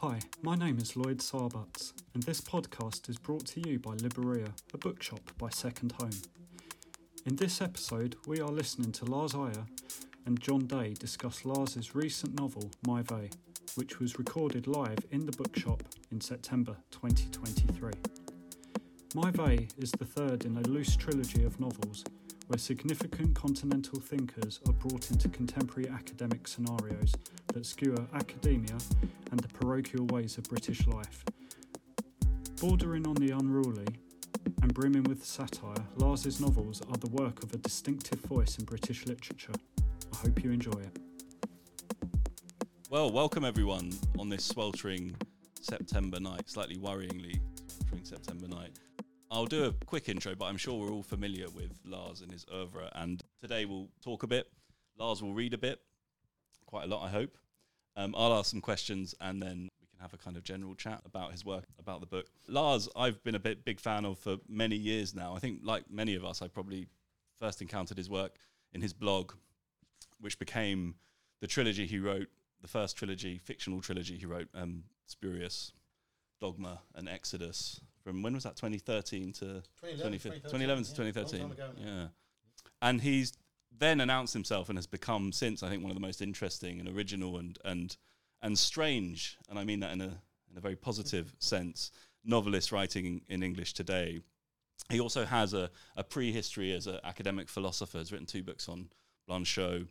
Hi, my name is Lloyd Sarbutz, and this podcast is brought to you by Liberia, a bookshop by Second Home. In this episode, we are listening to Lars Iyer and Jon Day discuss Lars's recent novel, My Weil, which was recorded live in the bookshop in September 2023. My Weil is the third in a loose trilogy of novels where significant continental thinkers are brought into contemporary academic scenarios that skewer academia and the parochial ways of British life. Bordering on the unruly and brimming with satire, Lars's novels are the work of a distinctive voice in British literature. I hope you enjoy it. Well, welcome everyone on this sweltering September night, slightly worryingly sweltering September night. I'll do a quick intro, but I'm sure we're all familiar with Lars and his oeuvre, and today we'll talk a bit. Lars will read a bit, quite a lot I hope. I'll ask some questions and then we can have a kind of general chat about his work, about the book. Lars, I've been a big fan of for many years now. I think like many of us, I probably first encountered his work in his blog, which became the trilogy he wrote, the first trilogy, fictional trilogy he wrote, Spurious, Dogma and Exodus. From when was that, 2013 to 2011 to 2013? Yeah. And he's then announced himself and has become since, I think, one of the most interesting and original and strange, and I mean that in a very positive sense, novelist writing in English today. He also has a prehistory as an academic philosopher. He's written two books on Blanchot,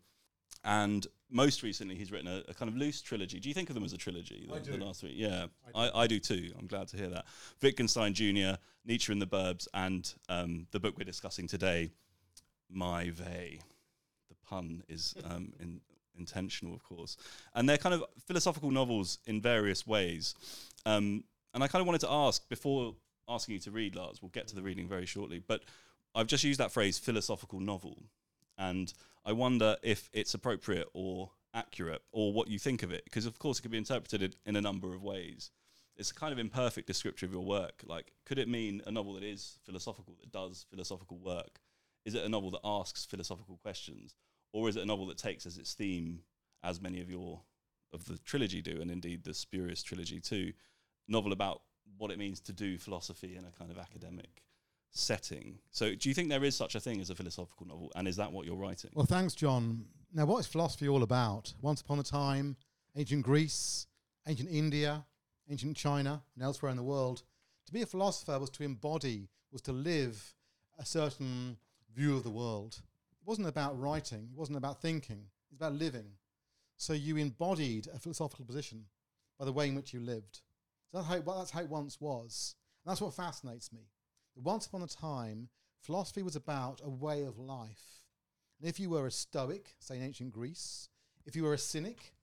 and most recently he's written a kind of loose trilogy. Do you think of them as a trilogy? I do. The last three? Yeah, I do too. I'm glad to hear that. Wittgenstein Jr., Nietzsche and the Burbs, and the book we're discussing today, My Weil. The pun is intentional, of course. And they're kind of philosophical novels in various ways. And I kind of wanted to ask, before asking you to read, Lars, we'll get to the reading very shortly, but I've just used that phrase, philosophical novel. And I wonder if it's appropriate or accurate or what you think of it, because of course it could be interpreted in a number of ways. It's a kind of imperfect description of your work. Like, could it mean a novel that is philosophical, that does philosophical work? Is it a novel that asks philosophical questions? Or is it a novel that takes as its theme, as many of the trilogy do, and indeed the Spurious trilogy too, novel about what it means to do philosophy in a kind of academic setting? So do you think there is such a thing as a philosophical novel, and is that what you're writing? Well, thanks, John. Now, what is philosophy all about? Once upon a time, ancient Greece, ancient India, ancient China, and elsewhere in the world, to be a philosopher was to embody, was to live a certain view of the world. It wasn't about writing, it wasn't about thinking, it was about living. So you embodied a philosophical position by the way in which you lived. So that's how it once was. And that's what fascinates me. Once upon a time, philosophy was about a way of life. And if you were a Stoic, say in ancient Greece, if you were a Cynic,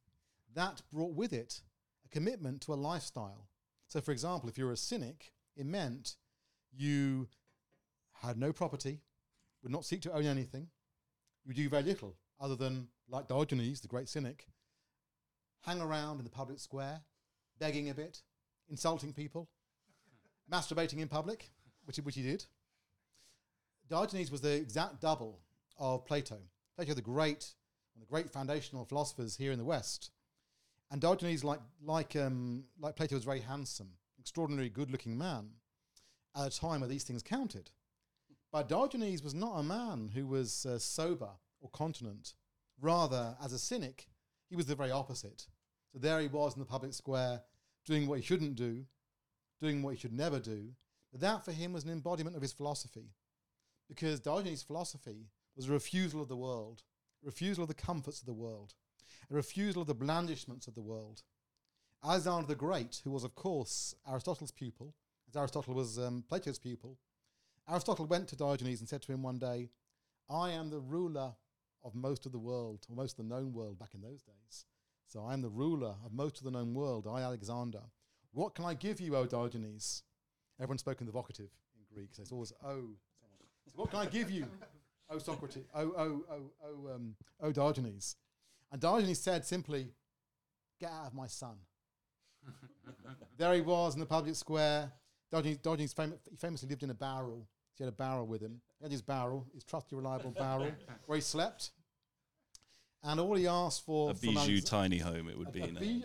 that brought with it a commitment to a lifestyle. So, for example, if you were a Cynic, it meant you had no property, would not seek to own anything, you do very little other than, like Diogenes, the great Cynic, hang around in the public square, begging a bit, insulting people, masturbating in public, which he did. Diogenes was the exact double of Plato. Plato, the great, one of the great foundational philosophers here in the West. And Diogenes, like Plato, was very handsome, extraordinarily good-looking man at a time where these things counted. But Diogenes was not a man who was sober or continent. Rather, as a Cynic, he was the very opposite. So there he was in the public square, doing what he shouldn't do, doing what he should never do. That for him was an embodiment of his philosophy, because Diogenes' philosophy was a refusal of the world, a refusal of the comforts of the world, a refusal of the blandishments of the world. Alexander the Great, who was, of course, Aristotle's pupil, as Aristotle was Plato's pupil, Aristotle went to Diogenes and said to him one day, "I am the ruler of most of the world, or most of the known world back in those days. So I am the ruler of most of the known world, I, Alexander. What can I give you, O Diogenes?" Everyone's spoken the vocative in Greek, so it's always "oh." So what can I give you, O Socrates? O Diogenes. And Diogenes said simply, "Get out of my son." There he was in the public square. Diogenes famously lived in a barrel. He had a barrel with him. He had his barrel, his trusty, reliable barrel, where he slept. And all he asked for a bijou tiny home. It would be.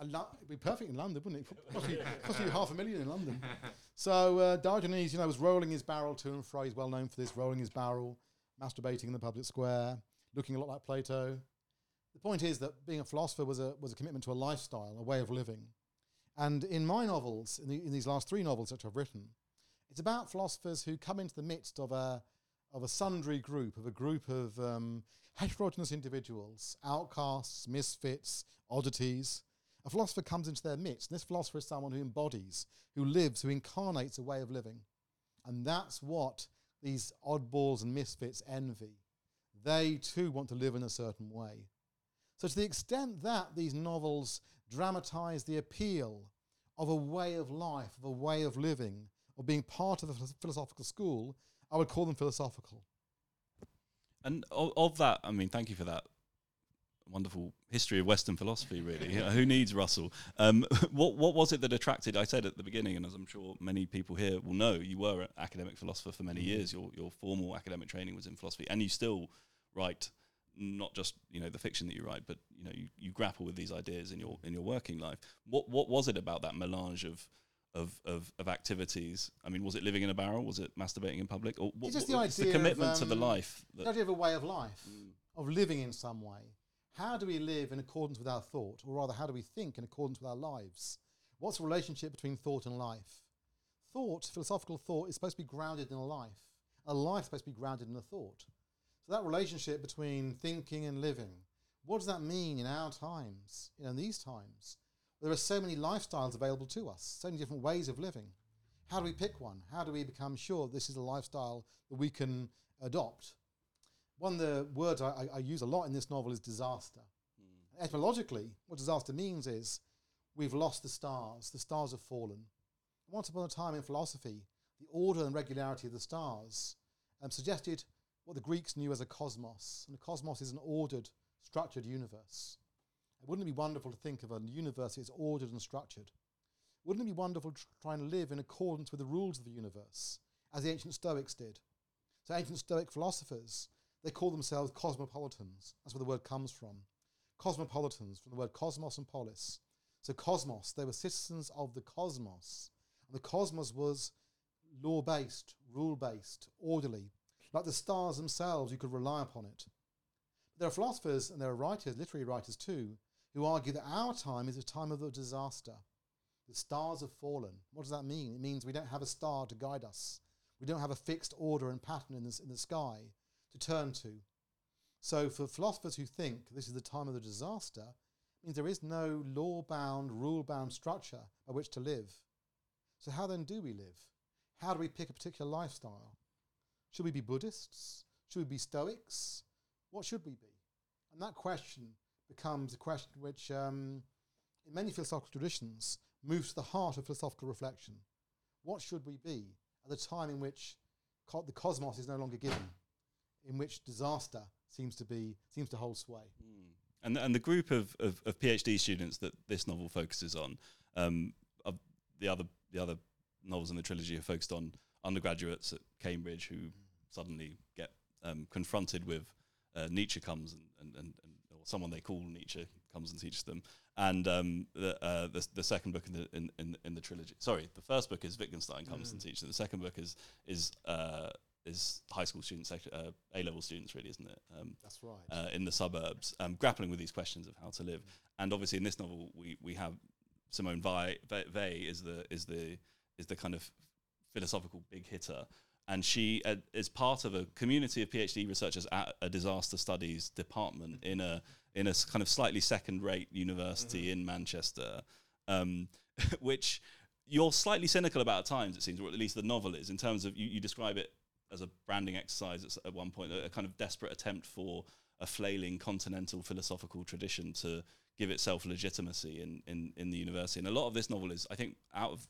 It'd be perfect in London, wouldn't it? Cost you $500,000 in London. So Diogenes, was rolling his barrel to and fro. He's well known for this, rolling his barrel, masturbating in the public square, looking a lot like Plato. The point is that being a philosopher was a commitment to a lifestyle, a way of living. And in my novels, in these last three novels that I've written, it's about philosophers who come into the midst of a sundry group, of a group of heterogeneous individuals, outcasts, misfits, oddities. A philosopher comes into their midst, and this philosopher is someone who embodies, who lives, who incarnates a way of living. And that's what these oddballs and misfits envy. They too want to live in a certain way. So to the extent that these novels dramatise the appeal of a way of life, of a way of living, of being part of a philosophical school, I would call them philosophical. And of that, thank you for that wonderful history of Western philosophy, really. Who needs Russell? What was it that attracted, I said at the beginning, and as I'm sure many people here will know, you were an academic philosopher for many years. Your formal academic training was in philosophy, and you still write not just the fiction that you write, but you grapple with these ideas in your working life. What was it about that melange of activities? Was it living in a barrel? Was it masturbating in public? Or what, it's just the commitment to the life. The idea of a way of life, of living in some way. How do we live in accordance with our thought? Or rather, how do we think in accordance with our lives? What's the relationship between thought and life? Thought, philosophical thought, is supposed to be grounded in a life. A life is supposed to be grounded in a thought. So that relationship between thinking and living, what does that mean in our times, in these times? There are so many lifestyles available to us, so many different ways of living. How do we pick one? How do we become sure this is a lifestyle that we can adopt? One of the words I use a lot in this novel is disaster. Etymologically, what disaster means is we've lost the stars have fallen. Once upon a time in philosophy, the order and regularity of the stars suggested what the Greeks knew as a cosmos, and a cosmos is an ordered, structured universe. Wouldn't it be wonderful to think of a universe that's ordered and structured? Wouldn't it be wonderful to try and live in accordance with the rules of the universe, as the ancient Stoics did? So ancient Stoic philosophers, they call themselves cosmopolitans. That's where the word comes from. Cosmopolitans, from the word cosmos and polis. So cosmos, they were citizens of the cosmos. And the cosmos was law-based, rule-based, orderly. Like the stars themselves, you could rely upon it. There are philosophers and there are writers, literary writers too, who argue that our time is a time of disaster. The stars have fallen. What does that mean? It means we don't have a star to guide us. We don't have a fixed order and pattern in the sky to turn to. So for philosophers who think this is the time of the disaster, it means there is no law-bound, rule-bound structure by which to live. So how then do we live? How do we pick a particular lifestyle? Should we be Buddhists? Should we be Stoics? What should we be? And that question becomes a question which, in many philosophical traditions, moves to the heart of philosophical reflection. What should we be at the time in which the cosmos is no longer given? In which disaster seems to hold sway. And the group of PhD students that this novel focuses on, the other novels in the trilogy are focused on undergraduates at Cambridge who suddenly get confronted with Nietzsche comes and or someone they call Nietzsche comes and teaches them. And the second book in the trilogy, sorry, the first book is Wittgenstein comes and teaches them. The second book is high school students, A-level students, really, isn't it? That's right. In the suburbs, grappling with these questions of how to live. And obviously, in this novel, we have Simone Weil is the kind of philosophical big hitter, and she is part of a community of PhD researchers at a disaster studies department in a kind of slightly second-rate university in Manchester, which you're slightly cynical about at times, it seems, or at least the novel is, in terms of you describe it as a branding exercise at one point, a kind of desperate attempt for a flailing continental philosophical tradition to give itself legitimacy in the university. And a lot of this novel is, I think, out of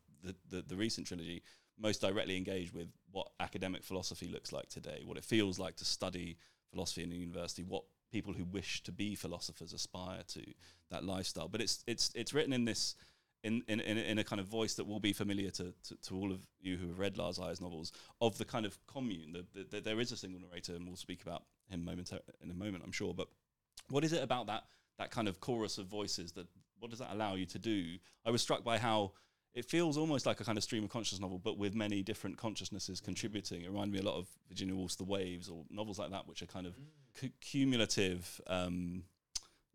the recent trilogy, most directly engaged with what academic philosophy looks like today, what it feels like to study philosophy in a university, what people who wish to be philosophers aspire to, that lifestyle. But it's written in this in a kind of voice that will be familiar to all of you who have read Lars Iyer's novels, of the kind of commune. There is a single narrator, and we'll speak about him in a moment, I'm sure. But what is it about that kind of chorus of voices that what does that allow you to do? I was struck by how it feels almost like a kind of stream of consciousness novel, but with many different consciousnesses contributing. It reminded me a lot of Virginia Woolf's The Waves, or novels like that, which are kind of cumulative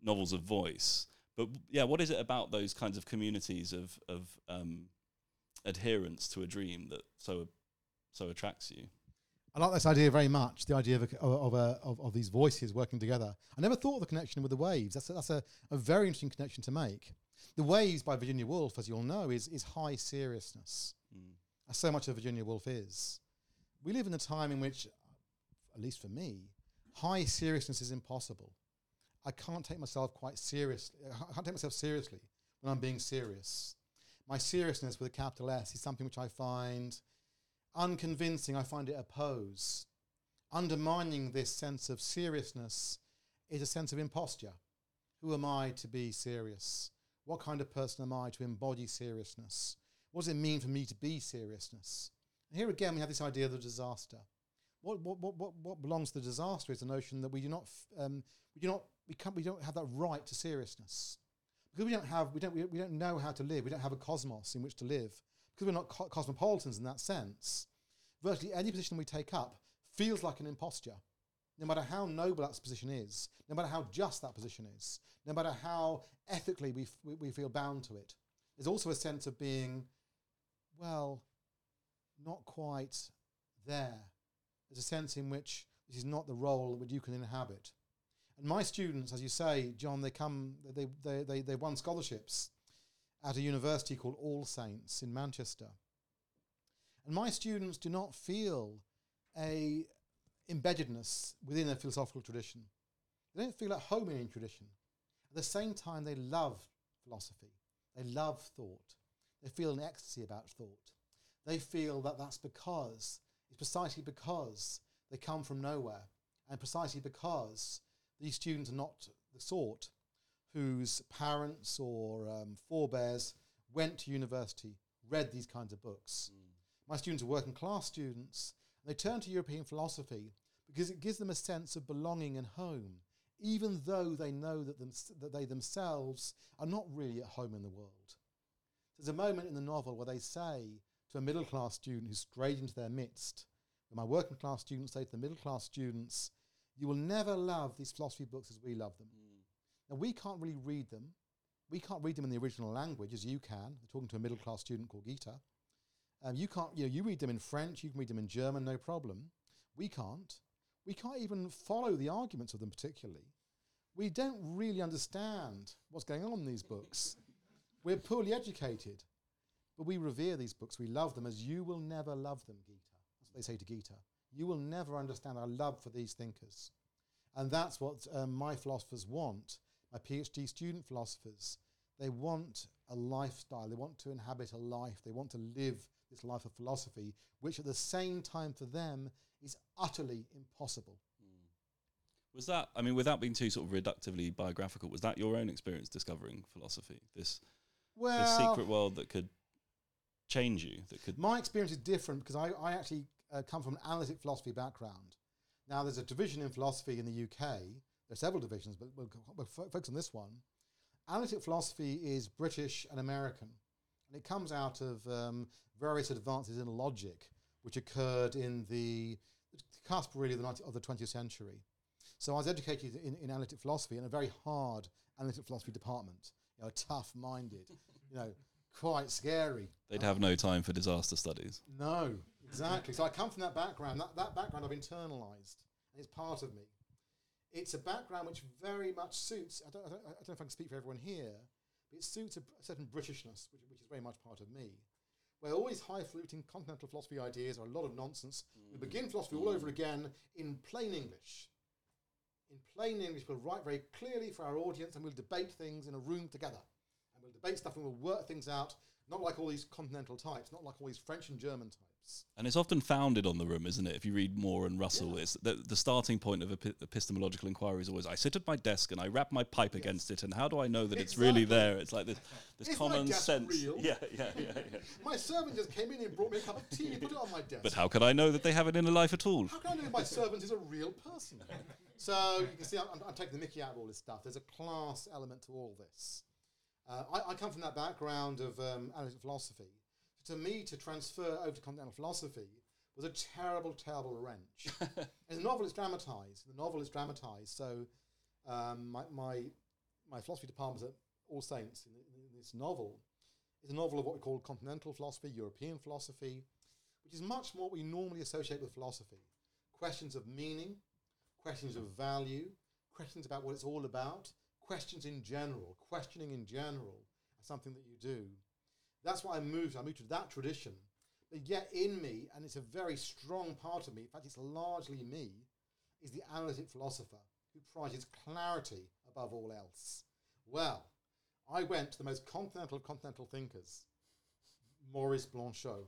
novels of voice. But yeah, what is it about those kinds of communities of adherence to a dream that so attracts you? I like this idea very much. The idea of these voices working together. I never thought of the connection with The Waves. That's a very interesting connection to make. The Waves by Virginia Woolf, as you all know, is high seriousness. That's so much of Virginia Woolf is. We live in a time in which, at least for me, high seriousness is impossible. I can't take myself quite seriously. I can't take myself seriously when I'm being serious. My seriousness with a capital S is something which I find unconvincing. I find it a pose. Undermining this sense of seriousness is a sense of imposture. Who am I to be serious? What kind of person am I to embody seriousness? What does it mean for me to be seriousness? And here again we have this idea of the disaster. What belongs to the disaster is the notion that we don't have that right to seriousness, because we don't know how to live. We don't have a cosmos in which to live, because we're not cosmopolitans in that sense. Virtually any position we take up feels like an imposture. No matter how noble that position is, no matter how just that position is, no matter how ethically we feel bound to it, there's also a sense of being, well, not quite there. There's a sense in which this is not the role that you can inhabit. And my students, as you say, John, they won scholarships at a university called All Saints in Manchester. And my students do not feel a embeddedness within a philosophical tradition. They don't feel at home in any tradition. At the same time, they love philosophy. They love thought. They feel an ecstasy about thought. They feel that it's precisely because they come from nowhere, and precisely because these students are not the sort whose parents or forebears went to university, read these kinds of books. My students are working class students. They turn to European philosophy because it gives them a sense of belonging and home, even though they know that they themselves are not really at home in the world. There's a moment in the novel where they say to a middle-class student who's strayed into their midst, and my working-class students say to the middle-class students, you will never love these philosophy books as we love them. Now, we can't really read them. We can't read them in the original language, as you can. They're talking to a middle-class student called Gita. You read them in French, you can read them in German, no problem. We can't. We can't even follow the arguments of them particularly. We don't really understand what's going on in these books. We're poorly educated, but we revere these books. We love them as you will never love them, Gita. That's what they say to Gita. You will never understand our love for these thinkers. And that's what my philosophers want, my PhD student philosophers. They want a lifestyle. They want to inhabit a life. They want to live this life of philosophy, which at the same time for them is utterly impossible. Was that, I mean, without being too sort of reductively biographical, was that your own experience discovering philosophy? This secret world that could change you? My experience is different because I actually come from an analytic philosophy background. Now, there's a division in philosophy in the UK. There are several divisions, but we'll focus on this one. Analytic philosophy is British and American. And it comes out of various advances in logic, which occurred in the cusp, really, of the 20th century. So I was educated in analytic philosophy in a very hard analytic philosophy department. You know, tough-minded, quite scary. They'd have no time for disaster studies. No, exactly. So I come from that background. That background I've internalised, and it's part of me. It's a background which very much suits, I don't know if I can speak for everyone here, it suits a certain Britishness, which is very much part of me, where all these high-fluting continental philosophy ideas are a lot of nonsense. We begin philosophy all over again in plain English. In plain English, we'll write very clearly for our audience, and we'll debate things in a room together. And we'll debate stuff, and we'll work things out, not like all these continental types, not like all these French and German types. And it's often founded on the room, isn't it? If you read Moore and Russell, It's the starting point of epistemological inquiry is always, I sit at my desk and I wrap my pipe against it, and how do I know that it's really there? It's like this isn't common sense. Real? Yeah. My servant just came in and brought me a cup of tea and put it on my desk. But how could I know that they have an inner life at all? How can I know if my servant is a real person? So you can see I'm taking the mickey out of all this stuff. There's a class element to all this. I come from that background of analytical philosophy. So to me, to transfer over to continental philosophy was a terrible, terrible wrench. In the novel, it's dramatised. So my philosophy department at All Saints in this novel is a novel of what we call continental philosophy, European philosophy, which is much more what we normally associate with philosophy. Questions of meaning, questions of value, questions about what it's all about, questions in general, questioning in general as something that you do. That's why I moved to. I moved to that tradition. But yet in me, and it's a very strong part of me, in fact it's largely me, is the analytic philosopher who prizes clarity above all else. Well, I went to the most continental of continental thinkers, Maurice Blanchot,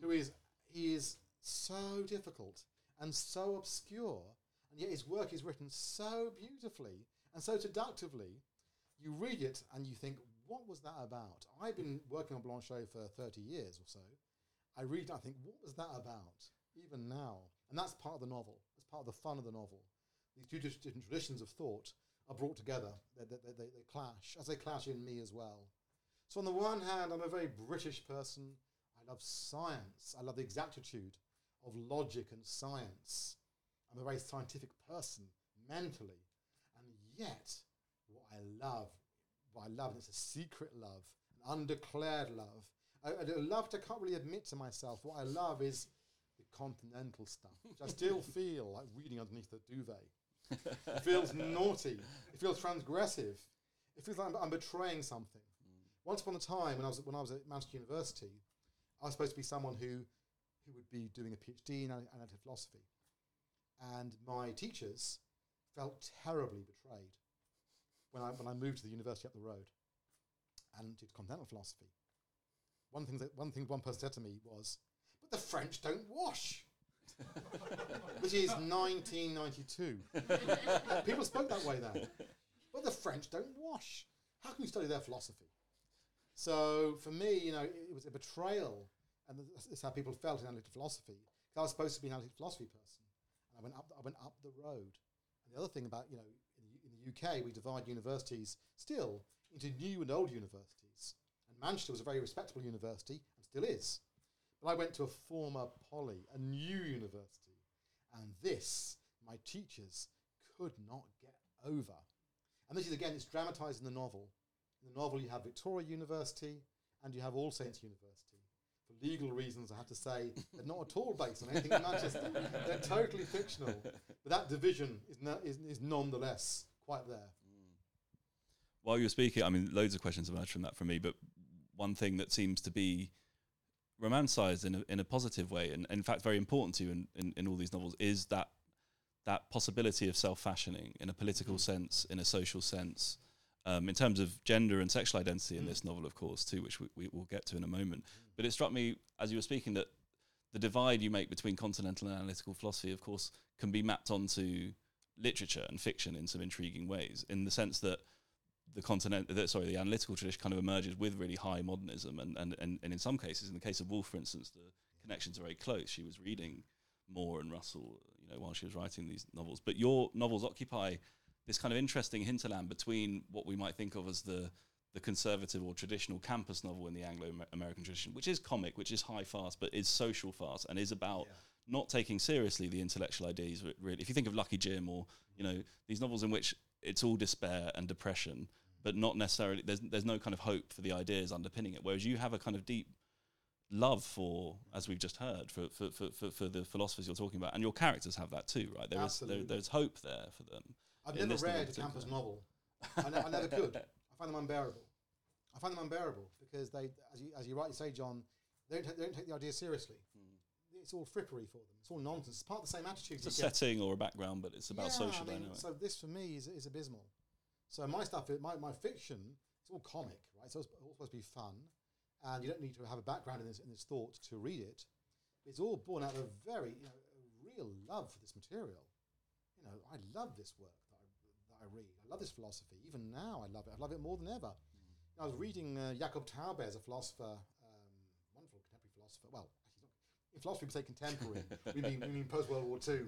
who is so difficult and so obscure, and yet his work is written so beautifully and so seductively. You read it and you think, what was that about? I've been working on Blanchot for 30 years or so. I read it and I think, what was that about, even now? And that's part of the novel. That's part of the fun of the novel. These two different traditions of thought are brought together. They clash, as they clash in me as well. So on the one hand, I'm a very British person. I love science. I love the exactitude of logic and science. I'm a very scientific person, mentally. And yet, what I love, and it's a secret love, an undeclared love, I love to, I can't really admit to myself, what I love is the continental stuff, which I still feel like reading underneath the duvet. It feels naughty. It feels transgressive. It feels like I'm betraying something. Once upon a time, when I was at Manchester University, I was supposed to be someone who would be doing a PhD in analytic philosophy. And my teachers felt terribly betrayed when I moved to the university up the road and did continental philosophy. One thing one person said to me was, but the French don't wash, which is 1992. People spoke that way then. But the French don't wash. How can you study their philosophy? So for me, it was a betrayal, and that's how people felt in analytic philosophy. Because I was supposed to be an analytic philosophy person, and I went up the road. And the other thing about, in the UK, we divide universities still into new and old universities. And Manchester was a very respectable university, and still is. But I went to a former poly, a new university. And this, my teachers could not get over. And this is, again, it's dramatised in the novel. In the novel, you have Victoria University, and you have All Saints University. For legal reasons, I have to say, they're not at all based on anything in Manchester. They're totally fictional. But that division is nonetheless quite there. While you were speaking, loads of questions emerged from that for me, but one thing that seems to be romanticized in a positive way, and in fact very important to you in all these novels, is that possibility of self-fashioning in a political sense, in a social sense, in terms of gender and sexual identity in this novel, of course, too, which we will get to in a moment. But it struck me, as you were speaking, that the divide you make between continental and analytical philosophy, of course, can be mapped onto literature and fiction in some intriguing ways, in the sense that the analytical tradition kind of emerges with really high modernism, and in some cases, in the case of Woolf, for instance, the connections are very close. She was reading Moore and Russell, while she was writing these novels. But your novels occupy this kind of interesting hinterland between what we might think of as the conservative or traditional campus novel in the Anglo-American tradition, which is comic, which is high farce, but is social farce, and is about not taking seriously the intellectual ideas. Really, if you think of Lucky Jim or these novels in which it's all despair and depression, but not necessarily, there's no kind of hope for the ideas underpinning it. Whereas you have a kind of deep love for, as we've just heard, for the philosophers you're talking about, and your characters have that too, right? There's hope there for them. I've never read a campus novel. I never could. I find them unbearable. Because they, as you rightly say, John, they don't take the idea seriously. It's all frippery for them. It's all nonsense. It's part of the same attitude. It's a setting or a background, but it's about social. Anyway. So this for me is abysmal. So my stuff, my fiction, it's all comic, right? So it's all supposed to be fun, and you don't need to have a background in this thought to read it. It's all born out of a very real love for this material. I love this work that I read. I love this philosophy. Even now, I love it. I love it more than ever. I was reading Jacob Taubes, a philosopher, wonderful contemporary philosopher. Well, actually not. In philosophy, we say contemporary. we mean post-World War II.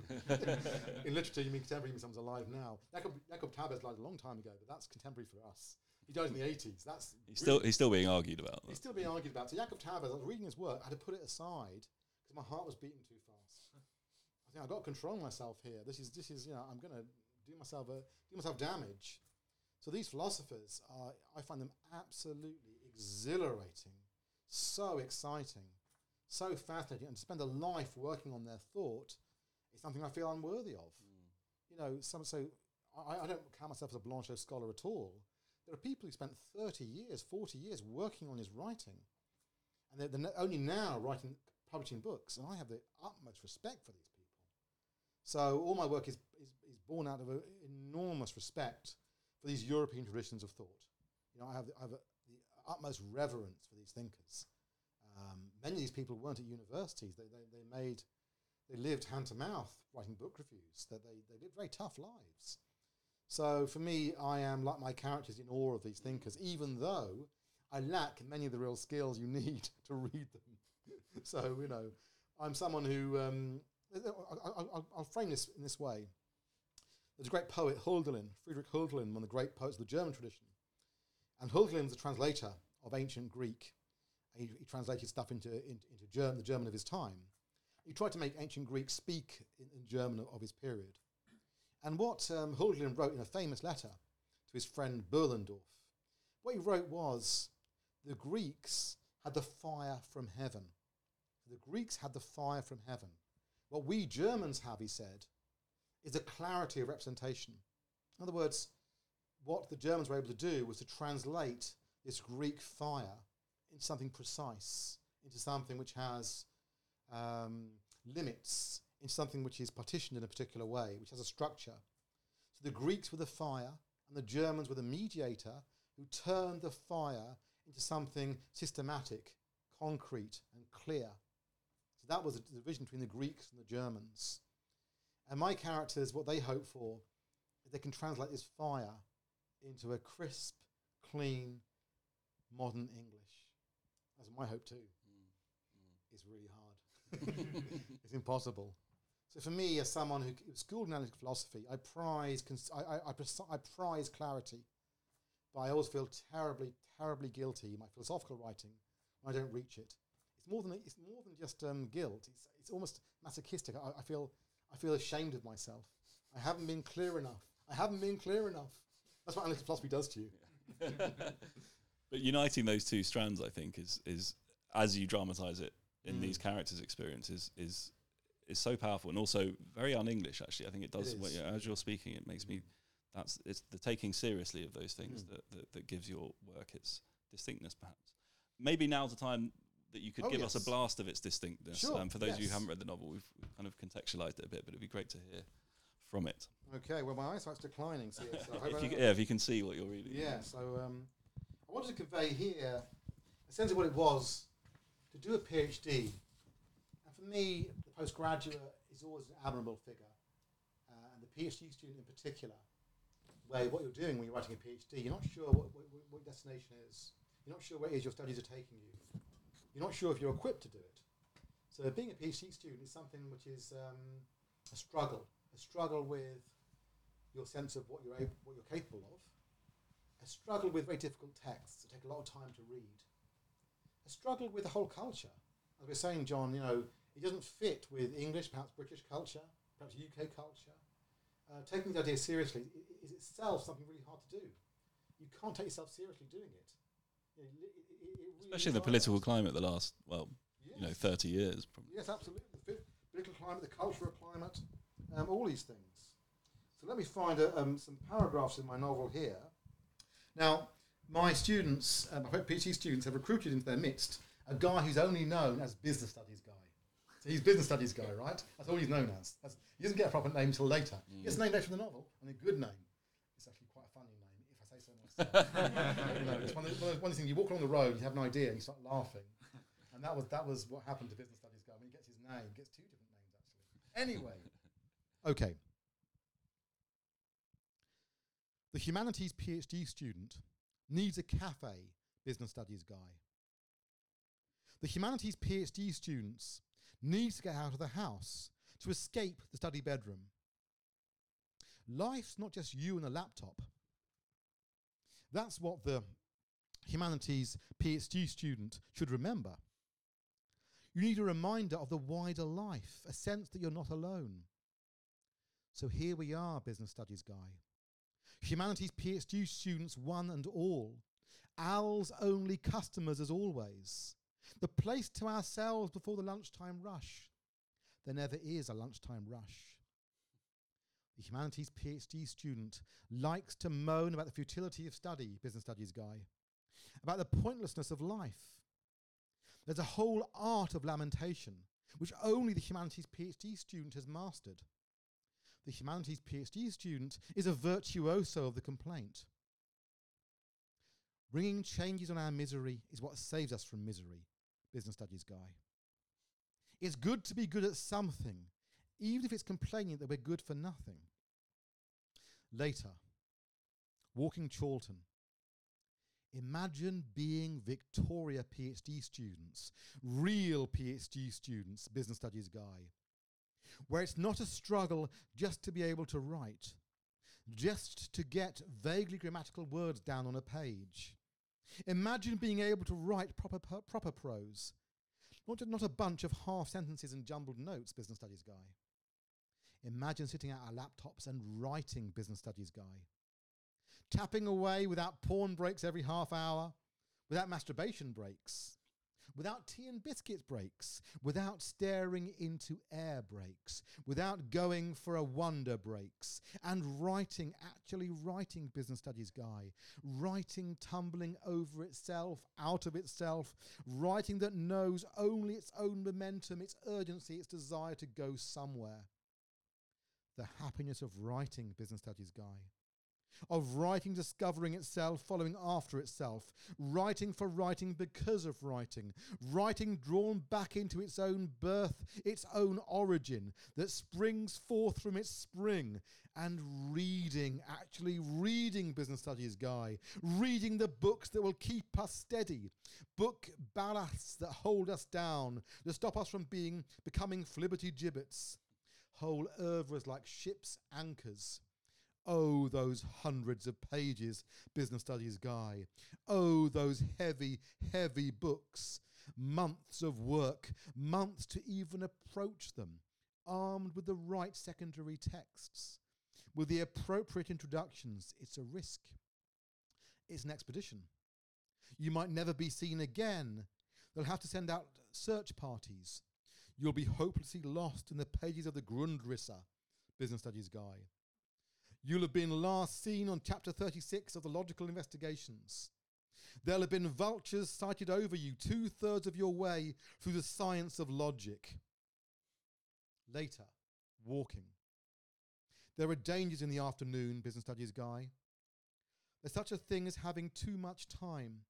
In literature, you mean contemporary, you mean someone's alive now. Jacob Taubes died a long time ago, but that's contemporary for us. He died in the 80s. That's he's still being argued about. He's still being argued about. So Jacob Taubes, I was reading his work, I had to put it aside because my heart was beating too fast. I think I've got to control myself here. This is you know, I'm going to do myself damage. So these philosophers are, I find them absolutely exhilarating, so exciting, so fascinating, and to spend a life working on their thought is something I feel unworthy of. Mm. You know, so I don't count myself as a Blanchot scholar at all. There are people who spent 30 years, 40 years working on his writing, and they're only now publishing books, and I have the utmost respect for these people. So all my work is born out of an enormous respect for these European traditions of thought. You know, I have the utmost reverence for these thinkers. Many of these people weren't at universities. They lived hand to mouth writing book reviews. They lived very tough lives. So for me, I am, like my characters, in awe of these thinkers, even though I lack many of the real skills you need to read them. So, you know, I'm someone who... I'll frame this in this way. There's a great poet, Hölderlin, Friedrich Hölderlin, one of the great poets of the German tradition. And Hölderlin was a translator of ancient Greek. He translated stuff into German, the German of his time. He tried to make ancient Greek speak in German of his period. And what Hölderlin wrote in a famous letter to his friend Berlendorf, what he wrote was, the Greeks had the fire from heaven. The Greeks had the fire from heaven. What we Germans have, he said, is a clarity of representation. In other words, what the Germans were able to do was to translate this Greek fire into something precise, into something which has limits, into something which is partitioned in a particular way, which has a structure. So the Greeks were the fire, and the Germans were the mediator who turned the fire into something systematic, concrete, and clear. So that was the division between the Greeks and the Germans. And my characters, what they hope for, is they can translate this fire into a crisp, clean, modern English. That's my hope too. It's really hard. It's impossible. So for me, as someone who was schooled in analytical philosophy, I prize clarity. But I always feel terribly, terribly guilty in my philosophical writing when I don't reach it. It's more than just guilt. It's almost masochistic. I feel ashamed of myself. I haven't been clear enough. That's what analytical philosophy does to you. Yeah. But uniting those two strands, I think, is as you dramatise it in these characters' experiences is so powerful and also very un-English. Actually, I think it does. As you're speaking, it makes me. It's the taking seriously of those things that gives your work its distinctness, perhaps. Maybe now's the time that you could give us a blast of its distinctness. Sure, for those of you who haven't read the novel, we've kind of contextualised it a bit, but it'd be great to hear from it. Okay, well, my eyesight's declining, so I hope if you can see what you're reading. Yeah, so I wanted to convey here essentially what it was to do a PhD. And for me, the postgraduate is always an admirable figure, and the PhD student in particular, where what you're doing when you're writing a PhD, you're not sure what your destination is. You're not sure where it is your studies are taking you. You're not sure if you're equipped to do it. So being a PhD student is something which is a struggle with your sense of what you're capable of, a struggle with very difficult texts that take a lot of time to read, a struggle with the whole culture. As we're saying, John, you know, it doesn't fit with English, perhaps British culture, perhaps UK culture. Taking the idea seriously is itself something really hard to do. You can't take yourself seriously doing it. It really especially the political climate the last, 30 years. Probably. Yes, absolutely. The political climate, the cultural climate, all these things. So let me find some paragraphs in my novel here. Now, my students, my PhD students, have recruited into their midst a guy who's only known as business studies guy. So he's business studies guy, right? That's all he's known as. He doesn't get a proper name until later. He gets a name later in the novel, and a good name. It's actually quite a funny name. I say so myself. You know, it's one of the things, you walk along the road, you have an idea, and you start laughing. And that was what happened to business studies guy. I mean, he gets his name, he gets two different names, actually. Anyway. Okay. The humanities PhD student needs a cafe, business studies guy. The humanities PhD students need to get out of the house to escape the study bedroom. Life's not just you and a laptop. That's what the humanities PhD student should remember. You need a reminder of the wider life, a sense that you're not alone. So here we are, business studies guy. Humanities PhD students one and all. Owl's only customers as always. The place to ourselves before the lunchtime rush. There never is a lunchtime rush. The humanities PhD student likes to moan about the futility of study, business studies guy, about the pointlessness of life. There's a whole art of lamentation, which only the humanities PhD student has mastered. The humanities PhD student is a virtuoso of the complaint. Bringing changes on our misery is what saves us from misery, business studies guy. It's good to be good at something, even if it's complaining that we're good for nothing. Later, walking Chorlton. Imagine being Victoria PhD students, real PhD students, business studies guy, where it's not a struggle just to be able to write, just to get vaguely grammatical words down on a page. Imagine being able to write proper prose, not a bunch of half sentences and jumbled notes, business studies guy. Imagine sitting at our laptops and writing, business studies guy. Tapping away without porn breaks every half hour, without masturbation breaks, without tea and biscuits breaks, without staring into air breaks, without going for a wonder breaks, and writing, actually writing, business studies guy, writing tumbling over itself, out of itself, writing that knows only its own momentum, its urgency, its desire to go somewhere. The happiness of writing, business studies guy. Of writing discovering itself, following after itself, writing for writing because of writing, writing drawn back into its own birth, its own origin, that springs forth from its spring, and reading, actually reading, business studies guy, reading the books that will keep us steady, book ballasts that hold us down, that stop us from becoming flibberty gibbets, whole oeuvres like ships' anchors. Oh, those hundreds of pages, business studies guy. Oh, those heavy, heavy books. Months of work, months to even approach them, armed with the right secondary texts, with the appropriate introductions. It's a risk. It's an expedition. You might never be seen again. They'll have to send out search parties. You'll be hopelessly lost in the pages of the Grundrisse, business studies guy. You'll have been last seen on chapter 36 of the Logical Investigations. There'll have been vultures sighted over you 2/3 of your way through the science of logic. Later, walking. There are dangers in the afternoon, business studies guy. There's such a thing as having too much time.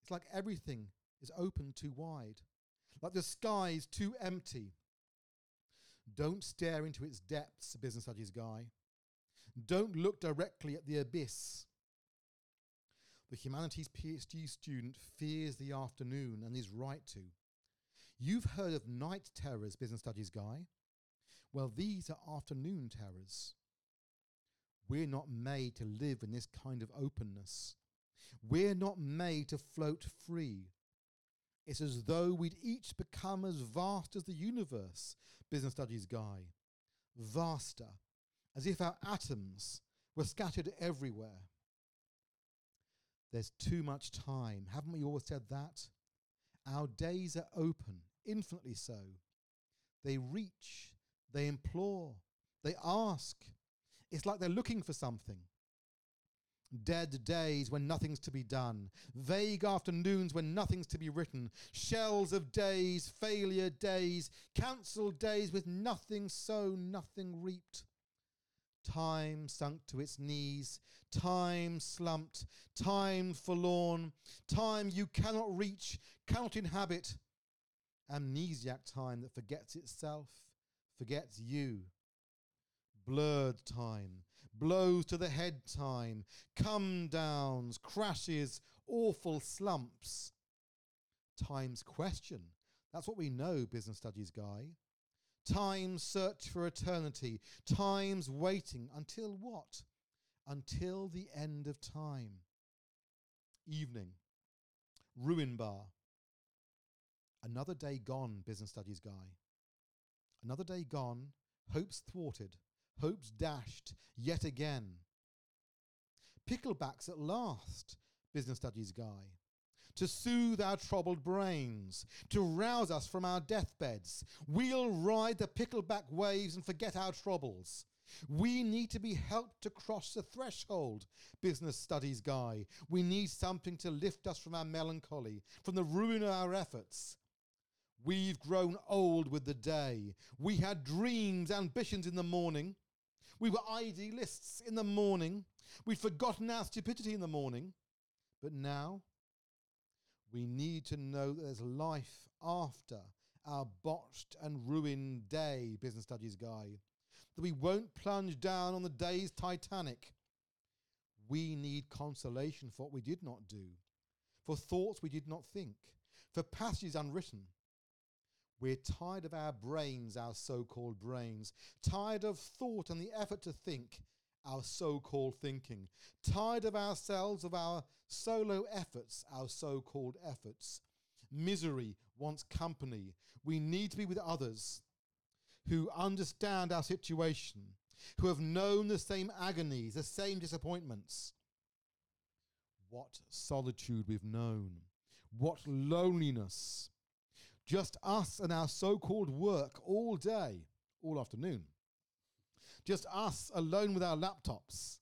It's like everything is open too wide, like the sky's too empty. Don't stare into its depths, business studies guy. Don't look directly at the abyss. The humanities PhD student fears the afternoon, and is right to. You've heard of night terrors, business studies guy. Well, these are afternoon terrors. We're not made to live in this kind of openness. We're not made to float free. It's as though we'd each become as vast as the universe, business studies guy. Vaster. As if our atoms were scattered everywhere. There's too much time. Haven't we always said that? Our days are open, infinitely so. They reach, they implore, they ask. It's like they're looking for something. Dead days when nothing's to be done, vague afternoons when nothing's to be written, shells of days, failure days, cancelled days with nothing sown, nothing reaped. Time sunk to its knees, time slumped, time forlorn, time you cannot reach, cannot inhabit. Amnesiac time that forgets itself, forgets you. Blurred time, blows to the head time, come downs, crashes, awful slumps. Time's question, that's what we know, business studies guy. Time's search for eternity, time's waiting, until what? until the end of time. Evening. Ruin bar. Another day gone, business studies guy. Another day gone, hopes thwarted, hopes dashed, yet again. Picklebacks at last, business studies guy. To soothe our troubled brains, to rouse us from our deathbeds. We'll ride the pickleback waves and forget our troubles. We need to be helped to cross the threshold, business studies guy. We need something to lift us from our melancholy, from the ruin of our efforts. We've grown old with the day. We had dreams, ambitions in the morning. We were idealists in the morning. We'd forgotten our stupidity in the morning. But now, we need to know that there's life after our botched and ruined day, business studies guy. That we won't plunge down on the day's Titanic. We need consolation for what we did not do, for thoughts we did not think, for passages unwritten. We're tired of our brains, our so-called brains, tired of thought and the effort to think, our so-called thinking, tired of ourselves, of our solo efforts, our so-called efforts. Misery wants company. We need to be with others who understand our situation, who have known the same agonies, the same disappointments. What solitude we've known, what loneliness. Just us and our so-called work all day, all afternoon. Just us alone with our laptops.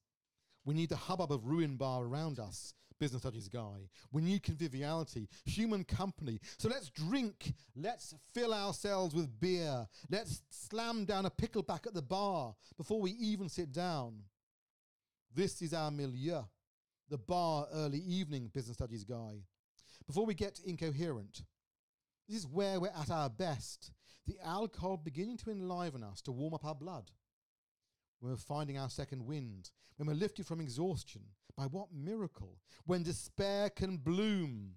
We need the hubbub of ruin bar around us, business studies guy. We need conviviality, human company. So let's drink. Let's fill ourselves with beer. Let's slam down a pickleback at the bar before we even sit down. This is our milieu, the bar early evening, business studies guy. Before we get incoherent, this is where we're at our best. The alcohol beginning to enliven us, to warm up our blood. When we're finding our second wind, when we're lifted from exhaustion, by what miracle? When despair can bloom.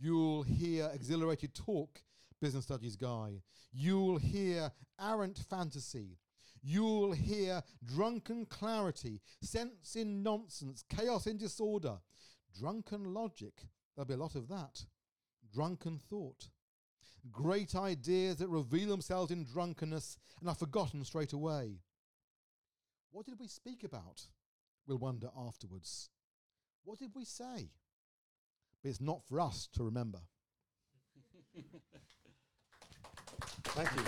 You'll hear exhilarated talk, business studies guy. You'll hear arrant fantasy. You'll hear drunken clarity, sense in nonsense, chaos in disorder, drunken logic. There'll be a lot of that. Drunken thought. Great ideas that reveal themselves in drunkenness and are forgotten straight away. What did we speak about? We'll wonder afterwards. What did we say? But it's not for us to remember. Thank you.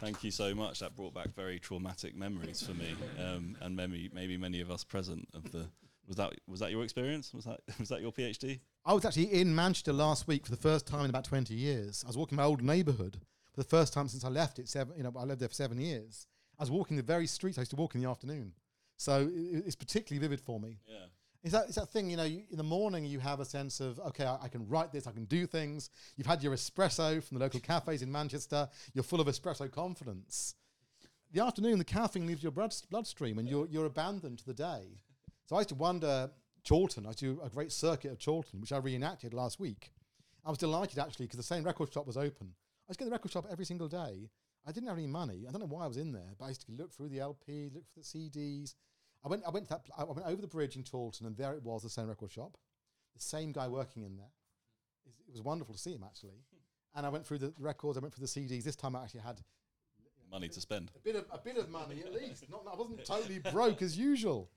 Thank you so much. That brought back very traumatic memories for me, and maybe many of us present. Of the was that your experience? Was that your PhD? I was actually in Manchester last week for the first time in about 20 years. I was walking my old neighbourhood for the first time since I left it. I lived there for 7 years. I was walking the very streets I used to walk in the afternoon. So it's particularly vivid for me. Yeah. It's that thing, in the morning you have a sense of, okay, I can write this, I can do things. You've had your espresso from the local cafes in Manchester. You're full of espresso confidence. The afternoon, the caffeine leaves your bloodstream and you're abandoned to the day. So I used to wonder... Chorlton, I do a great circuit of Chorlton, which I reenacted last week. I was delighted, actually, because the same record shop was open. I used to go to the record shop every single day. I didn't have any money. I don't know why I was in there, but I used to look through the LP, look for the CDs. I went over the bridge in Chorlton, and there it was, the same record shop. The same guy working in there. It was wonderful to see him, actually. And I went through the records, I went through the CDs. This time I actually had... money to spend. A bit of money, at least. I wasn't totally broke, as usual.